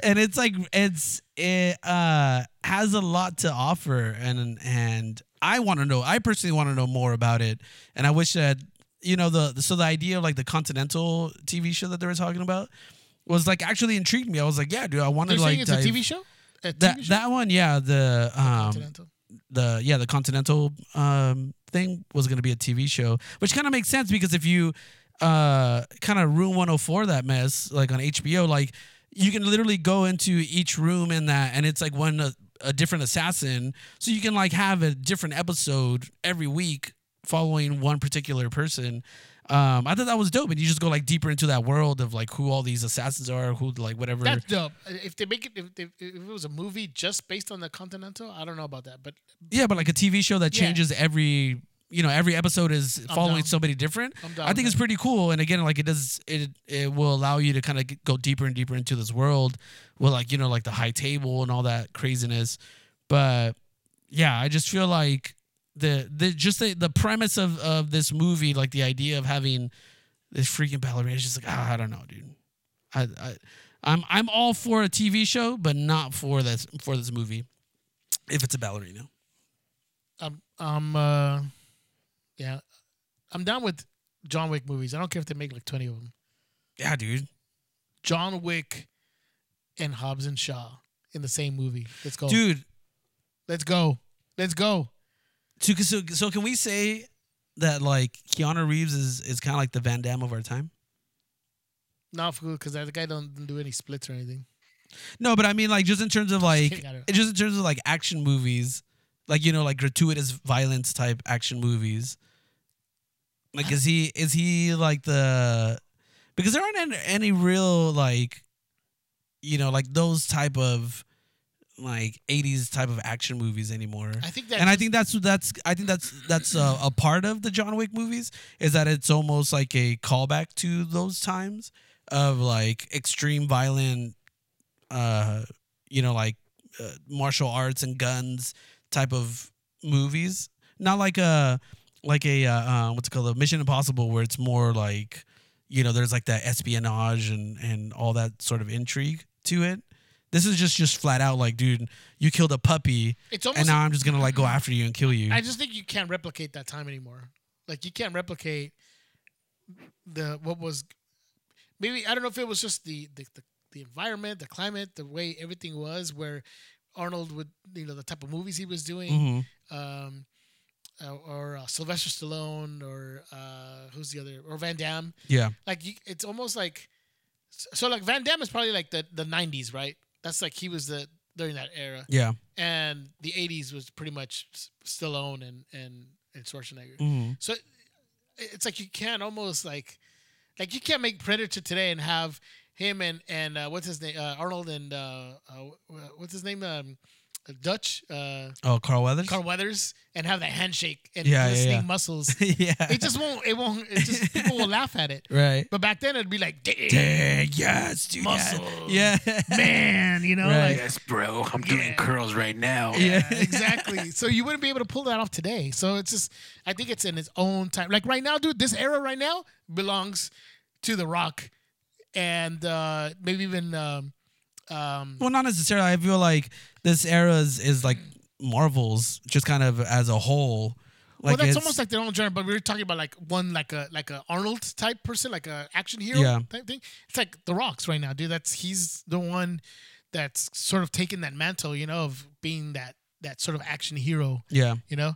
And it's like it has a lot to offer, and I want to know. I personally want to know more about it, and I wish that the idea of like the Continental TV show that they were talking about was like actually intrigued me. I was like, yeah, dude, I want to like. You're saying it's a TV show? That one, yeah. The Continental. the Continental thing was going to be a TV show, which kind of makes sense because if you kind of Room 104, that mess, like on HBO, like you can literally go into each room in that, and it's like one a different assassin, so you can like have a different episode every week following one particular person. I thought that was dope, and you just go like deeper into that world of like who all these assassins are, who like whatever. That's dope. If they make it, if it was a movie just based on the Continental, I don't know about that, but yeah, but like a TV show that changes every, you know, every episode is following somebody different. I think it's pretty cool, and again, like it will allow you to kind of go deeper and deeper into this world with like, you know, like the high table and all that craziness. But yeah, I just feel like the premise of this movie, like the idea of having this freaking ballerina, is just like, I don't know, dude. I'm all for a TV show, but not for this movie if it's a ballerina. I'm down with John Wick movies. I don't care if they make like 20 of them. Yeah, dude. John Wick and Hobbs and Shaw in the same movie. Let's go, dude. Let's go. So can we say that like Keanu Reeves is kind of like the Van Damme of our time? Not for good, because that guy doesn't do any splits or anything. No, but I mean, like, just in terms of like action movies, like, you know, like gratuitous violence type action movies. Like, is he like the? Because there aren't any real, like, you know, like those type of, like 80s type of action movies anymore. I think that's a part of the John Wick movies, is that it's almost like a callback to those times of like extreme violent, you know, like martial arts and guns type of movies. Not like a what's it called, a Mission Impossible, where it's more like, you know, there's like that espionage and all that sort of intrigue to it. This is just flat out like, dude, you killed a puppy, and now I'm just going to like go after you and kill you. I just think you can't replicate that time anymore. Like, you can't replicate I don't know if it was just the environment, the climate, the way everything was, where Arnold would, you know, the type of movies he was doing, mm-hmm. or Sylvester Stallone, or who's the other, or Van Damme. Yeah. Like, it's almost like, so like Van Damme is probably like the 90s, right? That's like he was during that era. Yeah. And the 80s was pretty much Stallone and Schwarzenegger. Mm-hmm. So it's like you can't almost like you can't make Predator today and have him and what's his name? Arnold and what's his name? Dutch. Carl Weathers. Carl Weathers, and have that handshake and listening muscles. Yeah. It just won't. It won't. It just, people will laugh at it. Right. But back then it'd be like, dang, yes, dude, muscles, man, you know, right. Like, yes, bro, I'm doing curls right now. Yeah, exactly. So you wouldn't be able to pull that off today. So it's just, I think it's in its own time. Like right now, dude, this era right now belongs to The Rock, and maybe even. Well, not necessarily. I feel like this era is like Marvel's, just kind of as a whole. Like, well, that's almost like their own genre. But we were talking about like one, like a Arnold type person, like a action hero type thing. It's like The Rock's right now, dude. He's the one that's sort of taking that mantle, you know, of being that sort of action hero. Yeah, you know,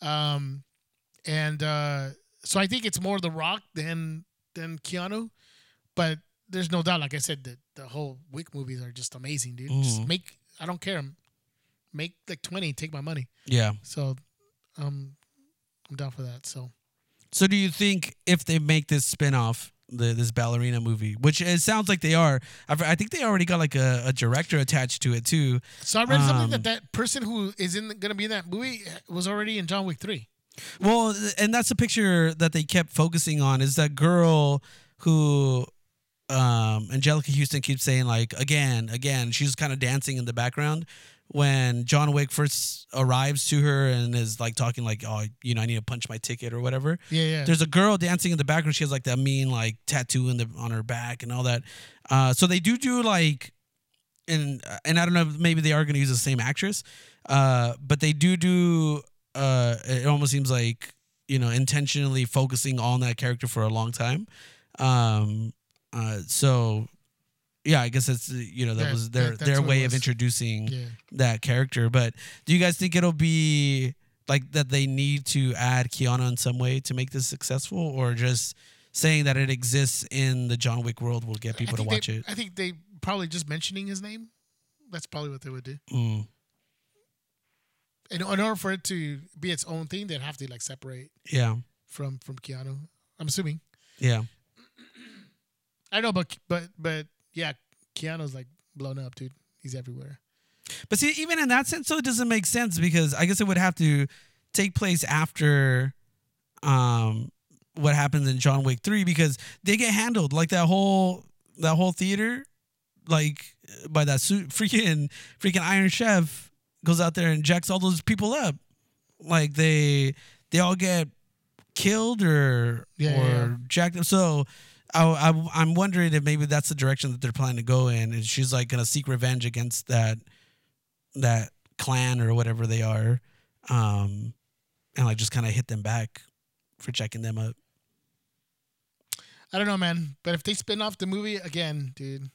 so I think it's more The Rock than Keanu, but. There's no doubt, like I said, that the whole Wick movies are just amazing, dude. Mm-hmm. Just I don't care. Make like 20, take my money. Yeah. So I'm down for that. So do you think if they make this spinoff, this ballerina movie, which it sounds like they are, I think they already got like a director attached to it too. So I read something that person who is going to be in that movie was already in John Wick 3. Well, and that's the picture that they kept focusing on, is that girl who... Angelica Houston keeps saying like again, she's kind of dancing in the background when John Wick first arrives to her and is like talking like, oh, you know, I need to punch my ticket or whatever. Yeah. There's a girl dancing in the background. She has like that mean like tattoo on her back and all that. So they do like, and I don't know, maybe they are going to use the same actress, but they do it almost seems like, you know, intentionally focusing on that character for a long time. So Yeah, I guess that's, you know, that was their way of introducing that character. But do you guys think it'll be like that they need to add Keanu in some way to make this successful, or just saying that it exists in the John Wick world will get people to watch it? I think they probably just mentioning his name. That's probably what they would do. Mm. And in order for it to be its own thing, they'd have to like separate from Keanu. I'm assuming. Yeah. I know, but yeah, Keanu's like blown up, dude. He's everywhere. But see, even in that sense, so it doesn't make sense, because I guess it would have to take place after what happens in John Wick 3, because they get handled like that whole theater, like by that freaking Iron Chef goes out there and jacks all those people up. Like they all get killed or jacked up. So I'm wondering if maybe that's the direction that they're planning to go in, and she's like gonna seek revenge against that clan or whatever they are, and like just kind of hit them back for jacking them up. I don't know, man. But if they spin off the movie again, dude,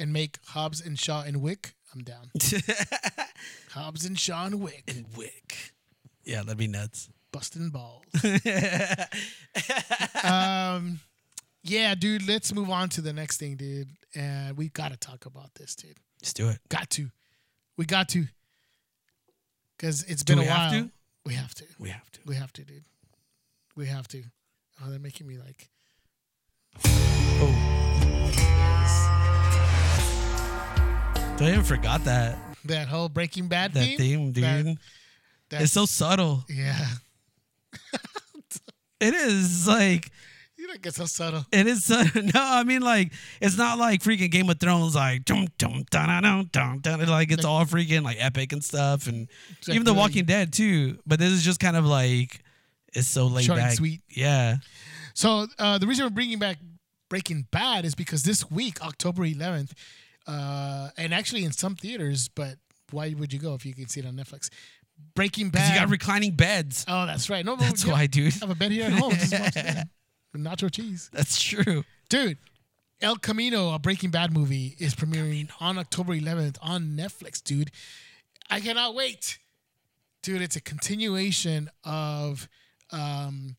and make Hobbs and Shaw and Wick, I'm down. Hobbs and Shaw and Wick. And Wick. Yeah, that'd be nuts. Busting balls. Yeah, dude, let's move on to the next thing, dude. And we got to talk about this, dude. Let's do it. Got to. We got to. Because it's been a while. Do we have to? We have to. We have to, dude. We have to. Oh, they're making me like... Oh. I even forgot that. That whole Breaking Bad theme? That theme, dude. It's so subtle. Yeah. It is, like... You don't get so subtle. It is subtle. No, I mean, like, it's not like freaking Game of Thrones, like, like, it's all freaking, like, epic and stuff. And exactly. Even The Walking Dead, too. But this is just kind of, like, it's so laid short back. Short and sweet. Yeah. So the reason we're bringing back Breaking Bad is because this week, October 11th, and actually in some theaters, but why would you go if you can see it on Netflix? Breaking Bad. Because you got reclining beds. Oh, that's right. No, that's why, dude. I have a bed here at home. Just watch that. Nacho cheese. That's true. Dude, El Camino, a Breaking Bad movie, is premiering on October 11th on Netflix, dude. I cannot wait. Dude, it's a continuation of from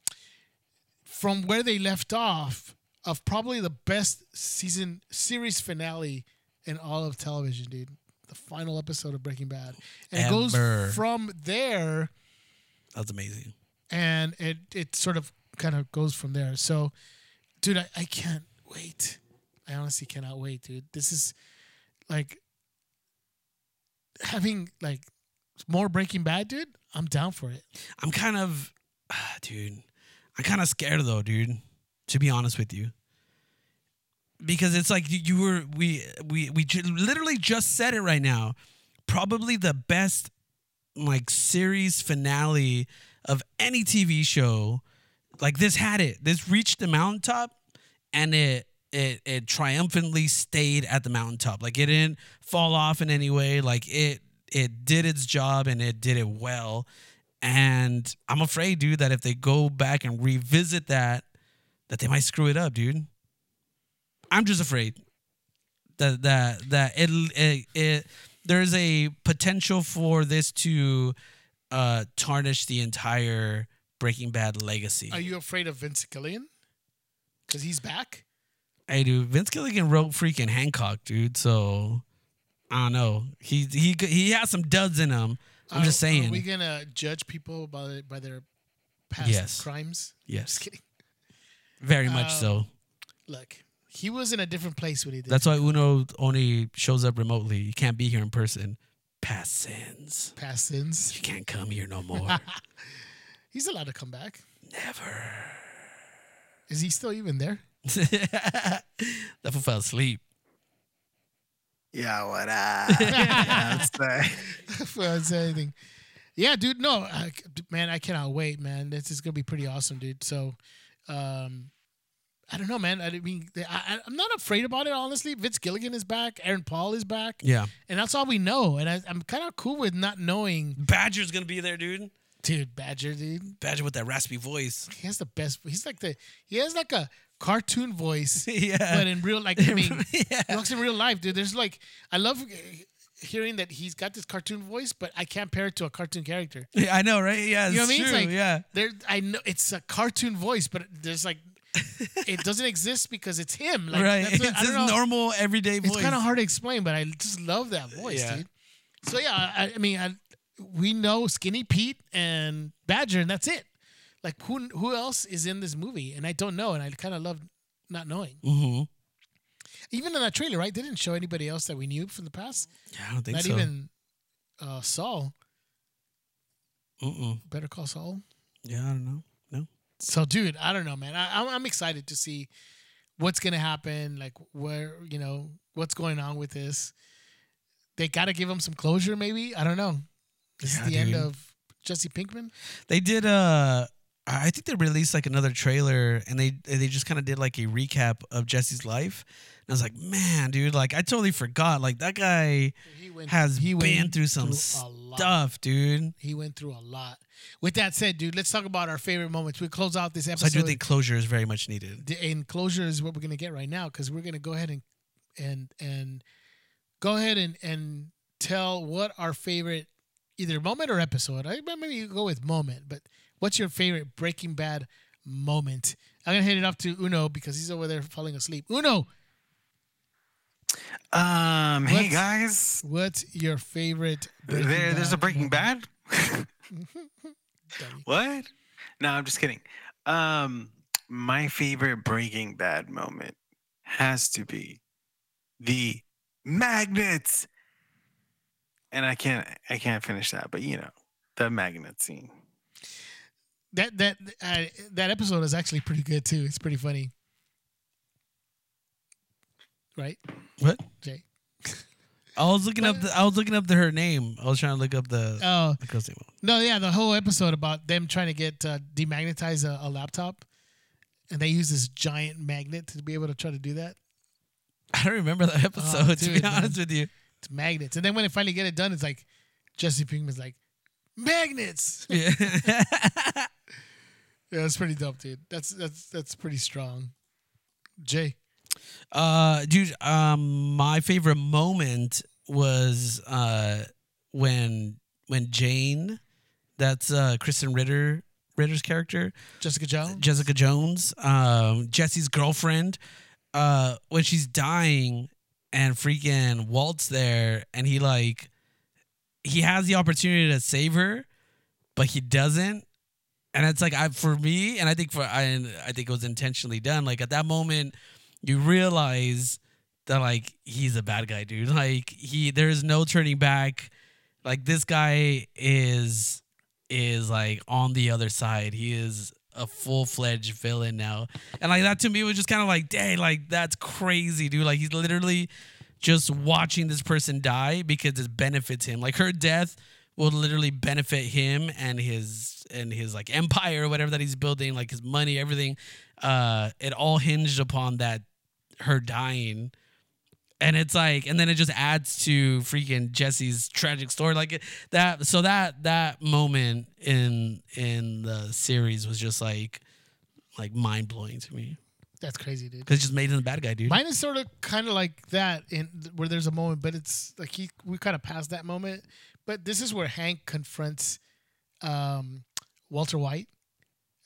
where they left off of probably the best series finale in all of television, dude. The final episode of Breaking Bad. And it goes from there. That's amazing. And it sort of kind of goes from there. So, dude, I can't wait. I honestly cannot wait, dude. This is like having like more Breaking Bad, dude. I'm down for it. I'm kind of, dude, I'm kind of scared though, dude, to be honest with you, because it's like we literally just said it right now. Probably the best like series finale of any TV show. Like this had it. This reached the mountaintop, and it triumphantly stayed at the mountaintop. Like it didn't fall off in any way. Like it did its job and it did it well. And I'm afraid, dude, that if they go back and revisit that they might screw it up, dude. I'm just afraid that there's a potential for this to tarnish the entire Breaking Bad legacy. Are you afraid of Vince Gilligan? Because he's back? Hey, dude, Vince Gilligan wrote freaking Hancock, dude, so I don't know. He has some duds in him. I'm just saying. Are we going to judge people by their past crimes? Yes. I'm just kidding. Very much so. Look, he was in a different place when he did. That's why Uno only shows up remotely. He can't be here in person. Past sins. Past sins. You can't come here no more. He's allowed to come back. Never. Is he still even there? That fool fell asleep. Yeah, what up? Yeah, dude, no. Man, I cannot wait, man. This is going to be pretty awesome, dude. So, I don't know, man. I mean, I'm not afraid about it, honestly. Vince Gilligan is back. Aaron Paul is back. Yeah. And that's all we know. And I'm kind of cool with not knowing. Badger's going to be there, dude. Dude, Badger, dude. Badger with that raspy voice. He has the best. He's like the. He has like a cartoon voice. Yeah. But in real, like, I mean, yeah. He looks in real life, dude. There's like, I love hearing that he's got this cartoon voice, but I can't pair it to a cartoon character. Yeah, I know, right? Yeah, it's, you know what I mean? True. It's like, yeah. There, I know it's a cartoon voice, but there's like, it doesn't exist because it's him. Like, right. That's what, it's his normal everyday voice. It's kind of hard to explain, but I just love that voice, yeah. Dude. So yeah, I mean, we know Skinny Pete and Badger, and that's it. Like, who else is in this movie? And I don't know, and I kind of love not knowing. Mm-hmm. Even in that trailer, right? They didn't show anybody else that we knew from the past. Yeah, I don't think so. Not even Saul. Mm-mm. Better Call Saul. Yeah, I don't know. No. So, dude, I don't know, man. I'm excited to see what's going to happen, like, where, you know, what's going on with this. They got to give him some closure, maybe. I don't know. This is the end of Jesse Pinkman. They did I think they released like another trailer, and they just kind of did like a recap of Jesse's life. And I was like, man, dude, like I totally forgot. Like that guy has been through some stuff, dude. He went through a lot. With that said, dude, let's talk about our favorite moments. We close out this episode. So I do think closure is very much needed. And closure is what we're gonna get right now, because we're gonna go ahead and go ahead and tell what our favorite either moment or episode. Maybe you go with moment, but what's your favorite Breaking Bad moment? I'm going to hand it off to Uno because he's over there falling asleep. Uno! Hey, guys. What's your favorite Breaking Bad? There's a Breaking Bad? What? No, I'm just kidding. My favorite Breaking Bad moment has to be the magnets. And I can't finish that, but you know, the magnet scene. That episode is actually pretty good too. It's pretty funny, right? What, Jay? I was looking up her name. I was trying to look up the girl's name. No, yeah, the whole episode about them trying to get demagnetize a laptop, and they use this giant magnet to be able to try to do that. I don't remember that episode. To be honest with you. It's magnets. And then when they finally get it done, it's like Jesse Pinkman's like, magnets. Yeah. Yeah, that's pretty dope, dude. That's pretty strong. Jay. My favorite moment was when Jane, that's Kristen Ritter's character. Jessica Jones, Jesse's girlfriend, when she's dying. And freaking Walt's there, and he has the opportunity to save her, but he doesn't. And it's like, I think it was intentionally done. Like at that moment, you realize that like he's a bad guy, dude. Like there is no turning back. Like this guy is like on the other side. He is a full-fledged villain now. And like that to me was just kind of like, dang, like that's crazy, dude. Like he's literally just watching this person die because it benefits him. Like her death will literally benefit him and his like empire or whatever that he's building, like his money, everything. It all hinged upon that, her dying. And it's like, and then it just adds to freaking Jesse's tragic story, like that. So that moment in the series was just like mind blowing to me. That's crazy, dude. Because it just made him the bad guy, dude. Mine is sort of kind of like that, in where there's a moment, but it's like we kind of passed that moment. But this is where Hank confronts Walter White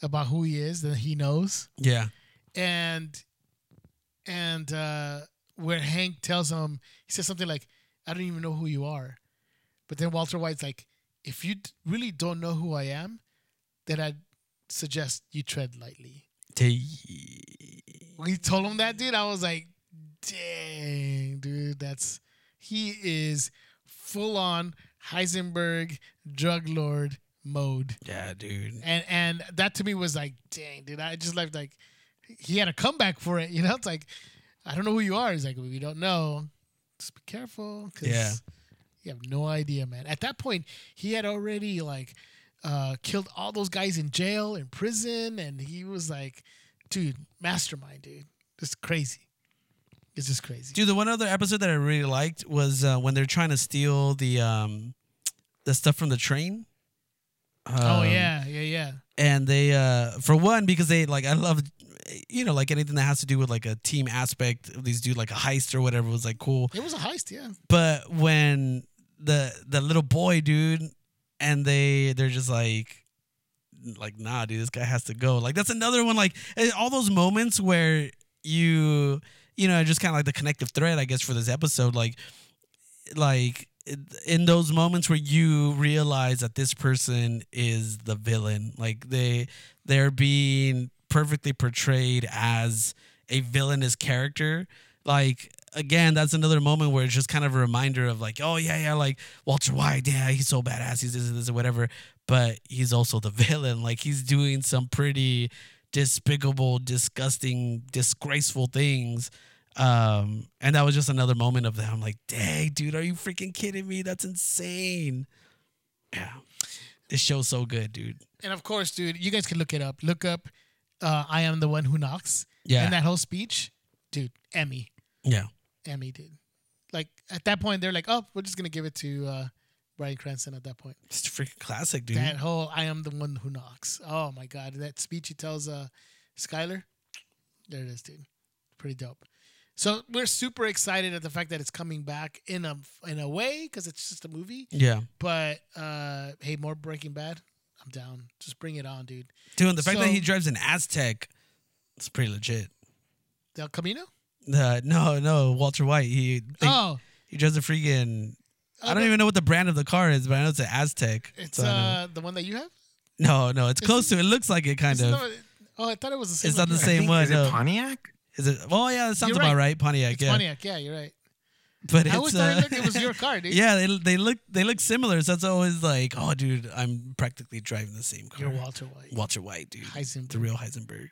about who he is, that he knows. Yeah, and where Hank tells him, he says something like, I don't even know who you are. But then Walter White's like, if you really don't know who I am, then I'd suggest you tread lightly. When he told him that, dude, I was like, dang, dude, he is full on Heisenberg drug lord mode. Yeah, dude. And that to me was like, dang, dude, I just like he had a comeback for it, you know? It's like, I don't know who you are. He's like, we don't know. Just be careful, because you have no idea, man. At that point, he had already like killed all those guys in jail, in prison, and he was like, dude, mastermind, dude. It's crazy. It's just crazy. Dude, the one other episode that I really liked was when they're trying to steal the stuff from the train. Oh yeah. And they, for one, because they like, I love, you know, like anything that has to do with like a team aspect of these dudes, like a heist or whatever was like cool. It was a heist, yeah. But when the little boy dude, and they're just like nah, dude, this guy has to go. Like that's another one. Like all those moments where you know, just kind of like the connective thread, I guess, for this episode. Like in those moments where you realize that this person is the villain, like they're being perfectly portrayed as a villainous character. Like again, that's another moment where it's just kind of a reminder of like, oh yeah, like Walter White, yeah, he's so badass, he's this or whatever, but he's also the villain. Like he's doing some pretty despicable, disgusting, disgraceful things. And that was just another moment of that. I'm like, dang, dude, are you freaking kidding me? That's insane. Yeah. This show's so good, dude. And of course, dude, you guys can look it up. Look up I Am the One Who Knocks. Yeah. And that whole speech, dude, Emmy. Yeah. Emmy, dude. Like, at that point, they're like, oh, we're just going to give it to Bryan Cranston at that point. It's a freaking classic, dude. That whole I Am the One Who Knocks. Oh, my God. That speech he tells Skyler. There it is, dude. Pretty dope. So we're super excited at the fact that it's coming back in a way because it's just a movie. Yeah. But hey, more Breaking Bad. I'm down. Just bring it on, dude. Dude, and the fact that he drives an Aztec, it's pretty legit. El Camino? No, Walter White. He drives a freaking. I don't even know what the brand of the car is, but I know it's an Aztec. It's the one that you have. No, it's close to it. It looks like it kind of. Not, I thought it was the same. It's not the same one. Is it Pontiac? Is it? Oh yeah, that sounds right. About right. Pontiac, it's Pontiac, yeah, you're right. But I always thought it was your car, dude. Yeah, they look similar, so that's always like, oh, dude, I'm practically driving the same car. You're Walter White. Walter White, dude. Heisenberg. The real Heisenberg,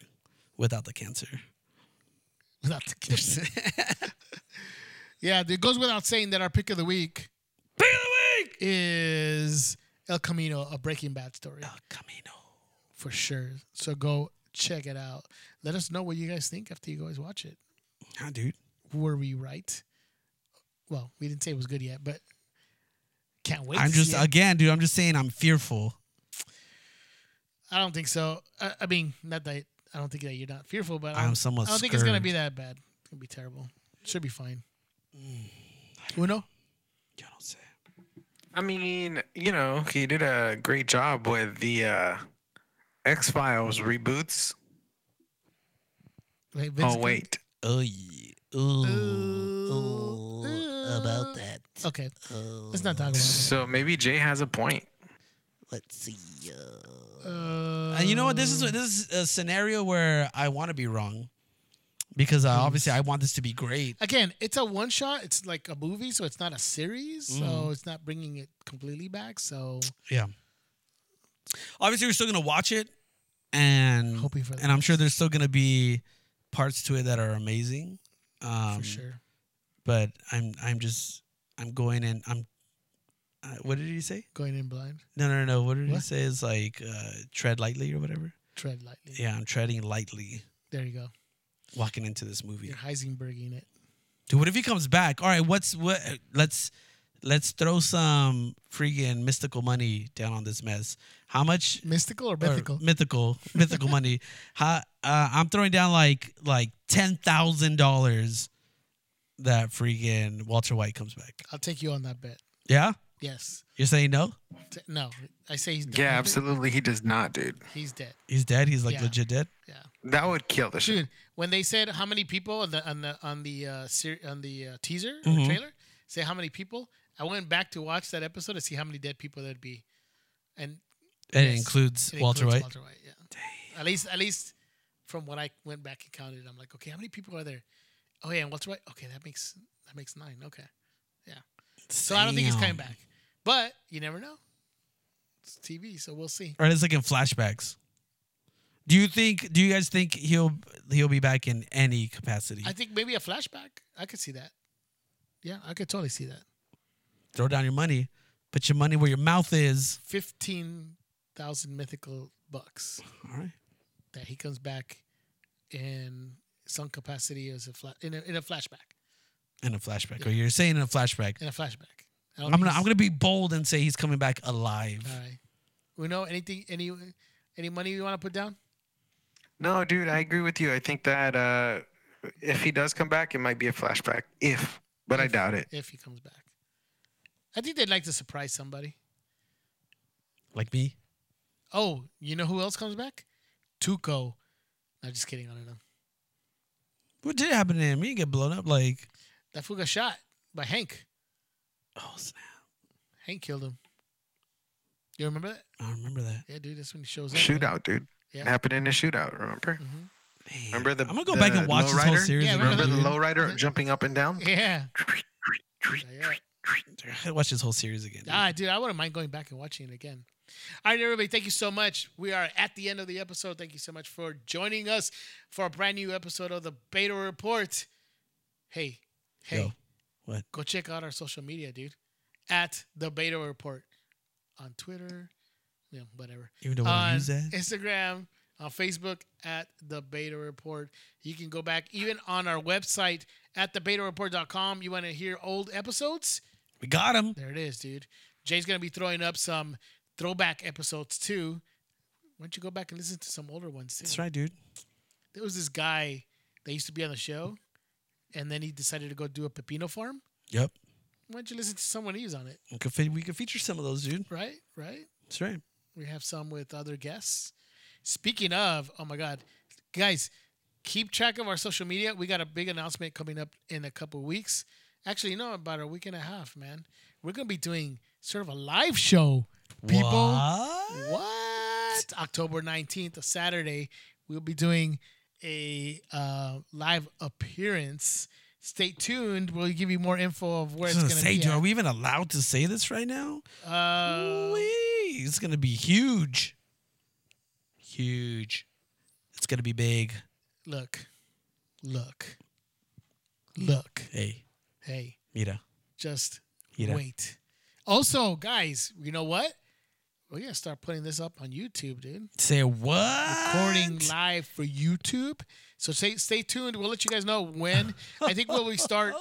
without the cancer. Without the cancer. Yeah, it goes without saying that our pick of the week. Pick of the week is El Camino, a Breaking Bad story. El Camino, for sure. So go. Check it out. Let us know what you guys think after you guys watch it. Nah, dude. Were we right? Well, we didn't say it was good yet, but can't wait. I'm just, again, dude, I'm just saying I'm fearful. I don't think so. I mean, not that I don't think that you're not fearful, but I'm somewhat scared. I don't think it's going to be that bad. It's going to be terrible. Should be fine. Uno? Yo no sé. I mean, you know, he did a great job with the... X-Files reboots. Wait, oh, wait. Oh, yeah. About that. Okay. Let's not talk about that. So maybe Jay has a point. Let's see. And you know what? This is a scenario where I want to be wrong. Because obviously I want this to be great. Again, it's a one-shot. It's like a movie, so it's not a series. So it's not bringing it completely back. So yeah. Obviously, we're still going to watch it, and I'm sure there's still going to be parts to it that are amazing. For sure. But I'm going in. What did he say? Going in blind? No. What did he say? It's like tread lightly or whatever. Tread lightly. Yeah, I'm treading lightly. There you go. Walking into this movie. You're Heisenberging it. Dude, what if he comes back? All right, let's throw some freaking mystical money down on this mess. How much? Mystical or mythical? Mythical money. I'm throwing down like $10,000 that freaking Walter White comes back. I'll take you on that bet. Yeah? Yes. You're saying no? No. I say he's dead. Yeah, absolutely. He does not, dude. He's dead. He's dead? He's like legit dead? Yeah. That would kill the shit. Dude, when they said how many people on the teaser, or trailer, say how many people... I went back to watch that episode to see how many dead people there'd be, and it includes Walter White. Walter White, yeah. Dang. At least, from when I went back and counted, I'm like, okay, how many people are there? Oh yeah, and Walter White. Okay, that makes 9. Okay, yeah. So I don't think he's coming back, but you never know. It's TV, so we'll see. All right, it's like in flashbacks. Do you guys think he'll be back in any capacity? I think maybe a flashback. I could see that. Yeah, I could totally see that. Throw down your money. Put your money where your mouth is. 15,000 mythical bucks. All right. That he comes back in some capacity as in a flashback. In a flashback. Yeah. Or you're saying in a flashback. In a flashback. I'm going to be bold and say he's coming back alive. All right. Uno, anything, any money you want to put down? No, dude, I agree with you. I think that if he does come back, it might be a flashback. But I doubt it. If he comes back. I think they'd like to surprise somebody. Like me? Oh, you know who else comes back? Tuco. No, just kidding. I don't know. What did happen to him? He didn't get blown up. Like, that fool got shot by Hank. Oh, snap. Hank killed him. You remember that? I remember that. Yeah, dude, that's when he shows up. Shootout, dude. Yeah. It happened in a shootout, remember? Mm-hmm. Remember the I'm going to go back and watch this whole series. Yeah, remember the lowrider jumping up and down? Yeah. I watch this whole series again. Dude. Ah, dude, I wouldn't mind going back and watching it again. All right, everybody, thank you so much. We are at the end of the episode. Thank you so much for joining us for a brand new episode of the Beta Report. Hey. Yo, what? Go check out our social media, dude. At the Beta Report on Twitter, whatever. You don't want to use that? Instagram, on Facebook at the Beta Report. You can go back even on our website at thebetareport.com. You want to hear old episodes? We got them. There it is, dude. Jay's gonna be throwing up some throwback episodes too. Why don't you go back and listen to some older ones too? That's right, dude. There was this guy that used to be on the show, and then he decided to go do a pepino farm. Yep. Why don't you listen to someone who's on it? We could feature some of those, dude. Right. That's right. We have some with other guests. Speaking of, oh my God, guys, keep track of our social media. We got a big announcement coming up in a couple of weeks. Actually, about a week and a half, man. We're gonna be doing sort of a live show, people. What? October 19th, a Saturday, we'll be doing a live appearance. Stay tuned. We'll give you more info of where it's going to be. Dude, are we even allowed to say this right now? It's going to be huge. Huge. It's going to be big. Look. Hey. Mira. Just wait. Also, guys, you know what? We're going to start putting this up on YouTube, dude. Say what? Recording live for YouTube. So stay tuned. We'll let you guys know when. I think when we start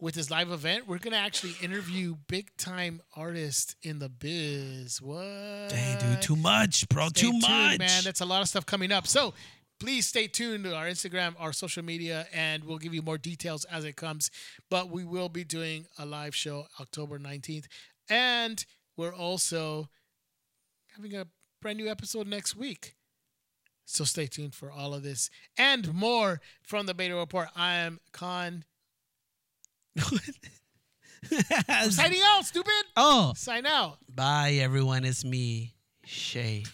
with this live event, we're going to actually interview big-time artists in the biz. What? Dang, dude. Too much, bro. Stay tuned, man. That's a lot of stuff coming up. So please stay tuned to our Instagram, our social media, and we'll give you more details as it comes. But we will be doing a live show October 19th. And we're also having a brand new episode next week. So stay tuned for all of this and more from the Beta Report. I am Khan. Signing out, stupid. Oh. Sign out. Bye, everyone. It's me, Shay.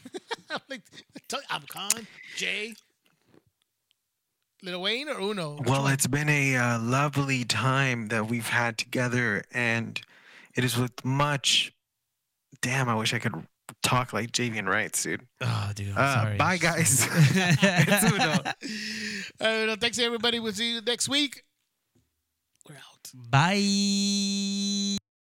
I'm Khan, Jay, Lil Wayne, or Uno? Well, it's been a lovely time that we've had together, and it is with much... Damn, I wish I could... talk like Javian Wrights, dude. Oh, dude, I'm sorry. Bye, guys. It's Uno. Thanks, everybody. We'll see you next week. We're out. Bye.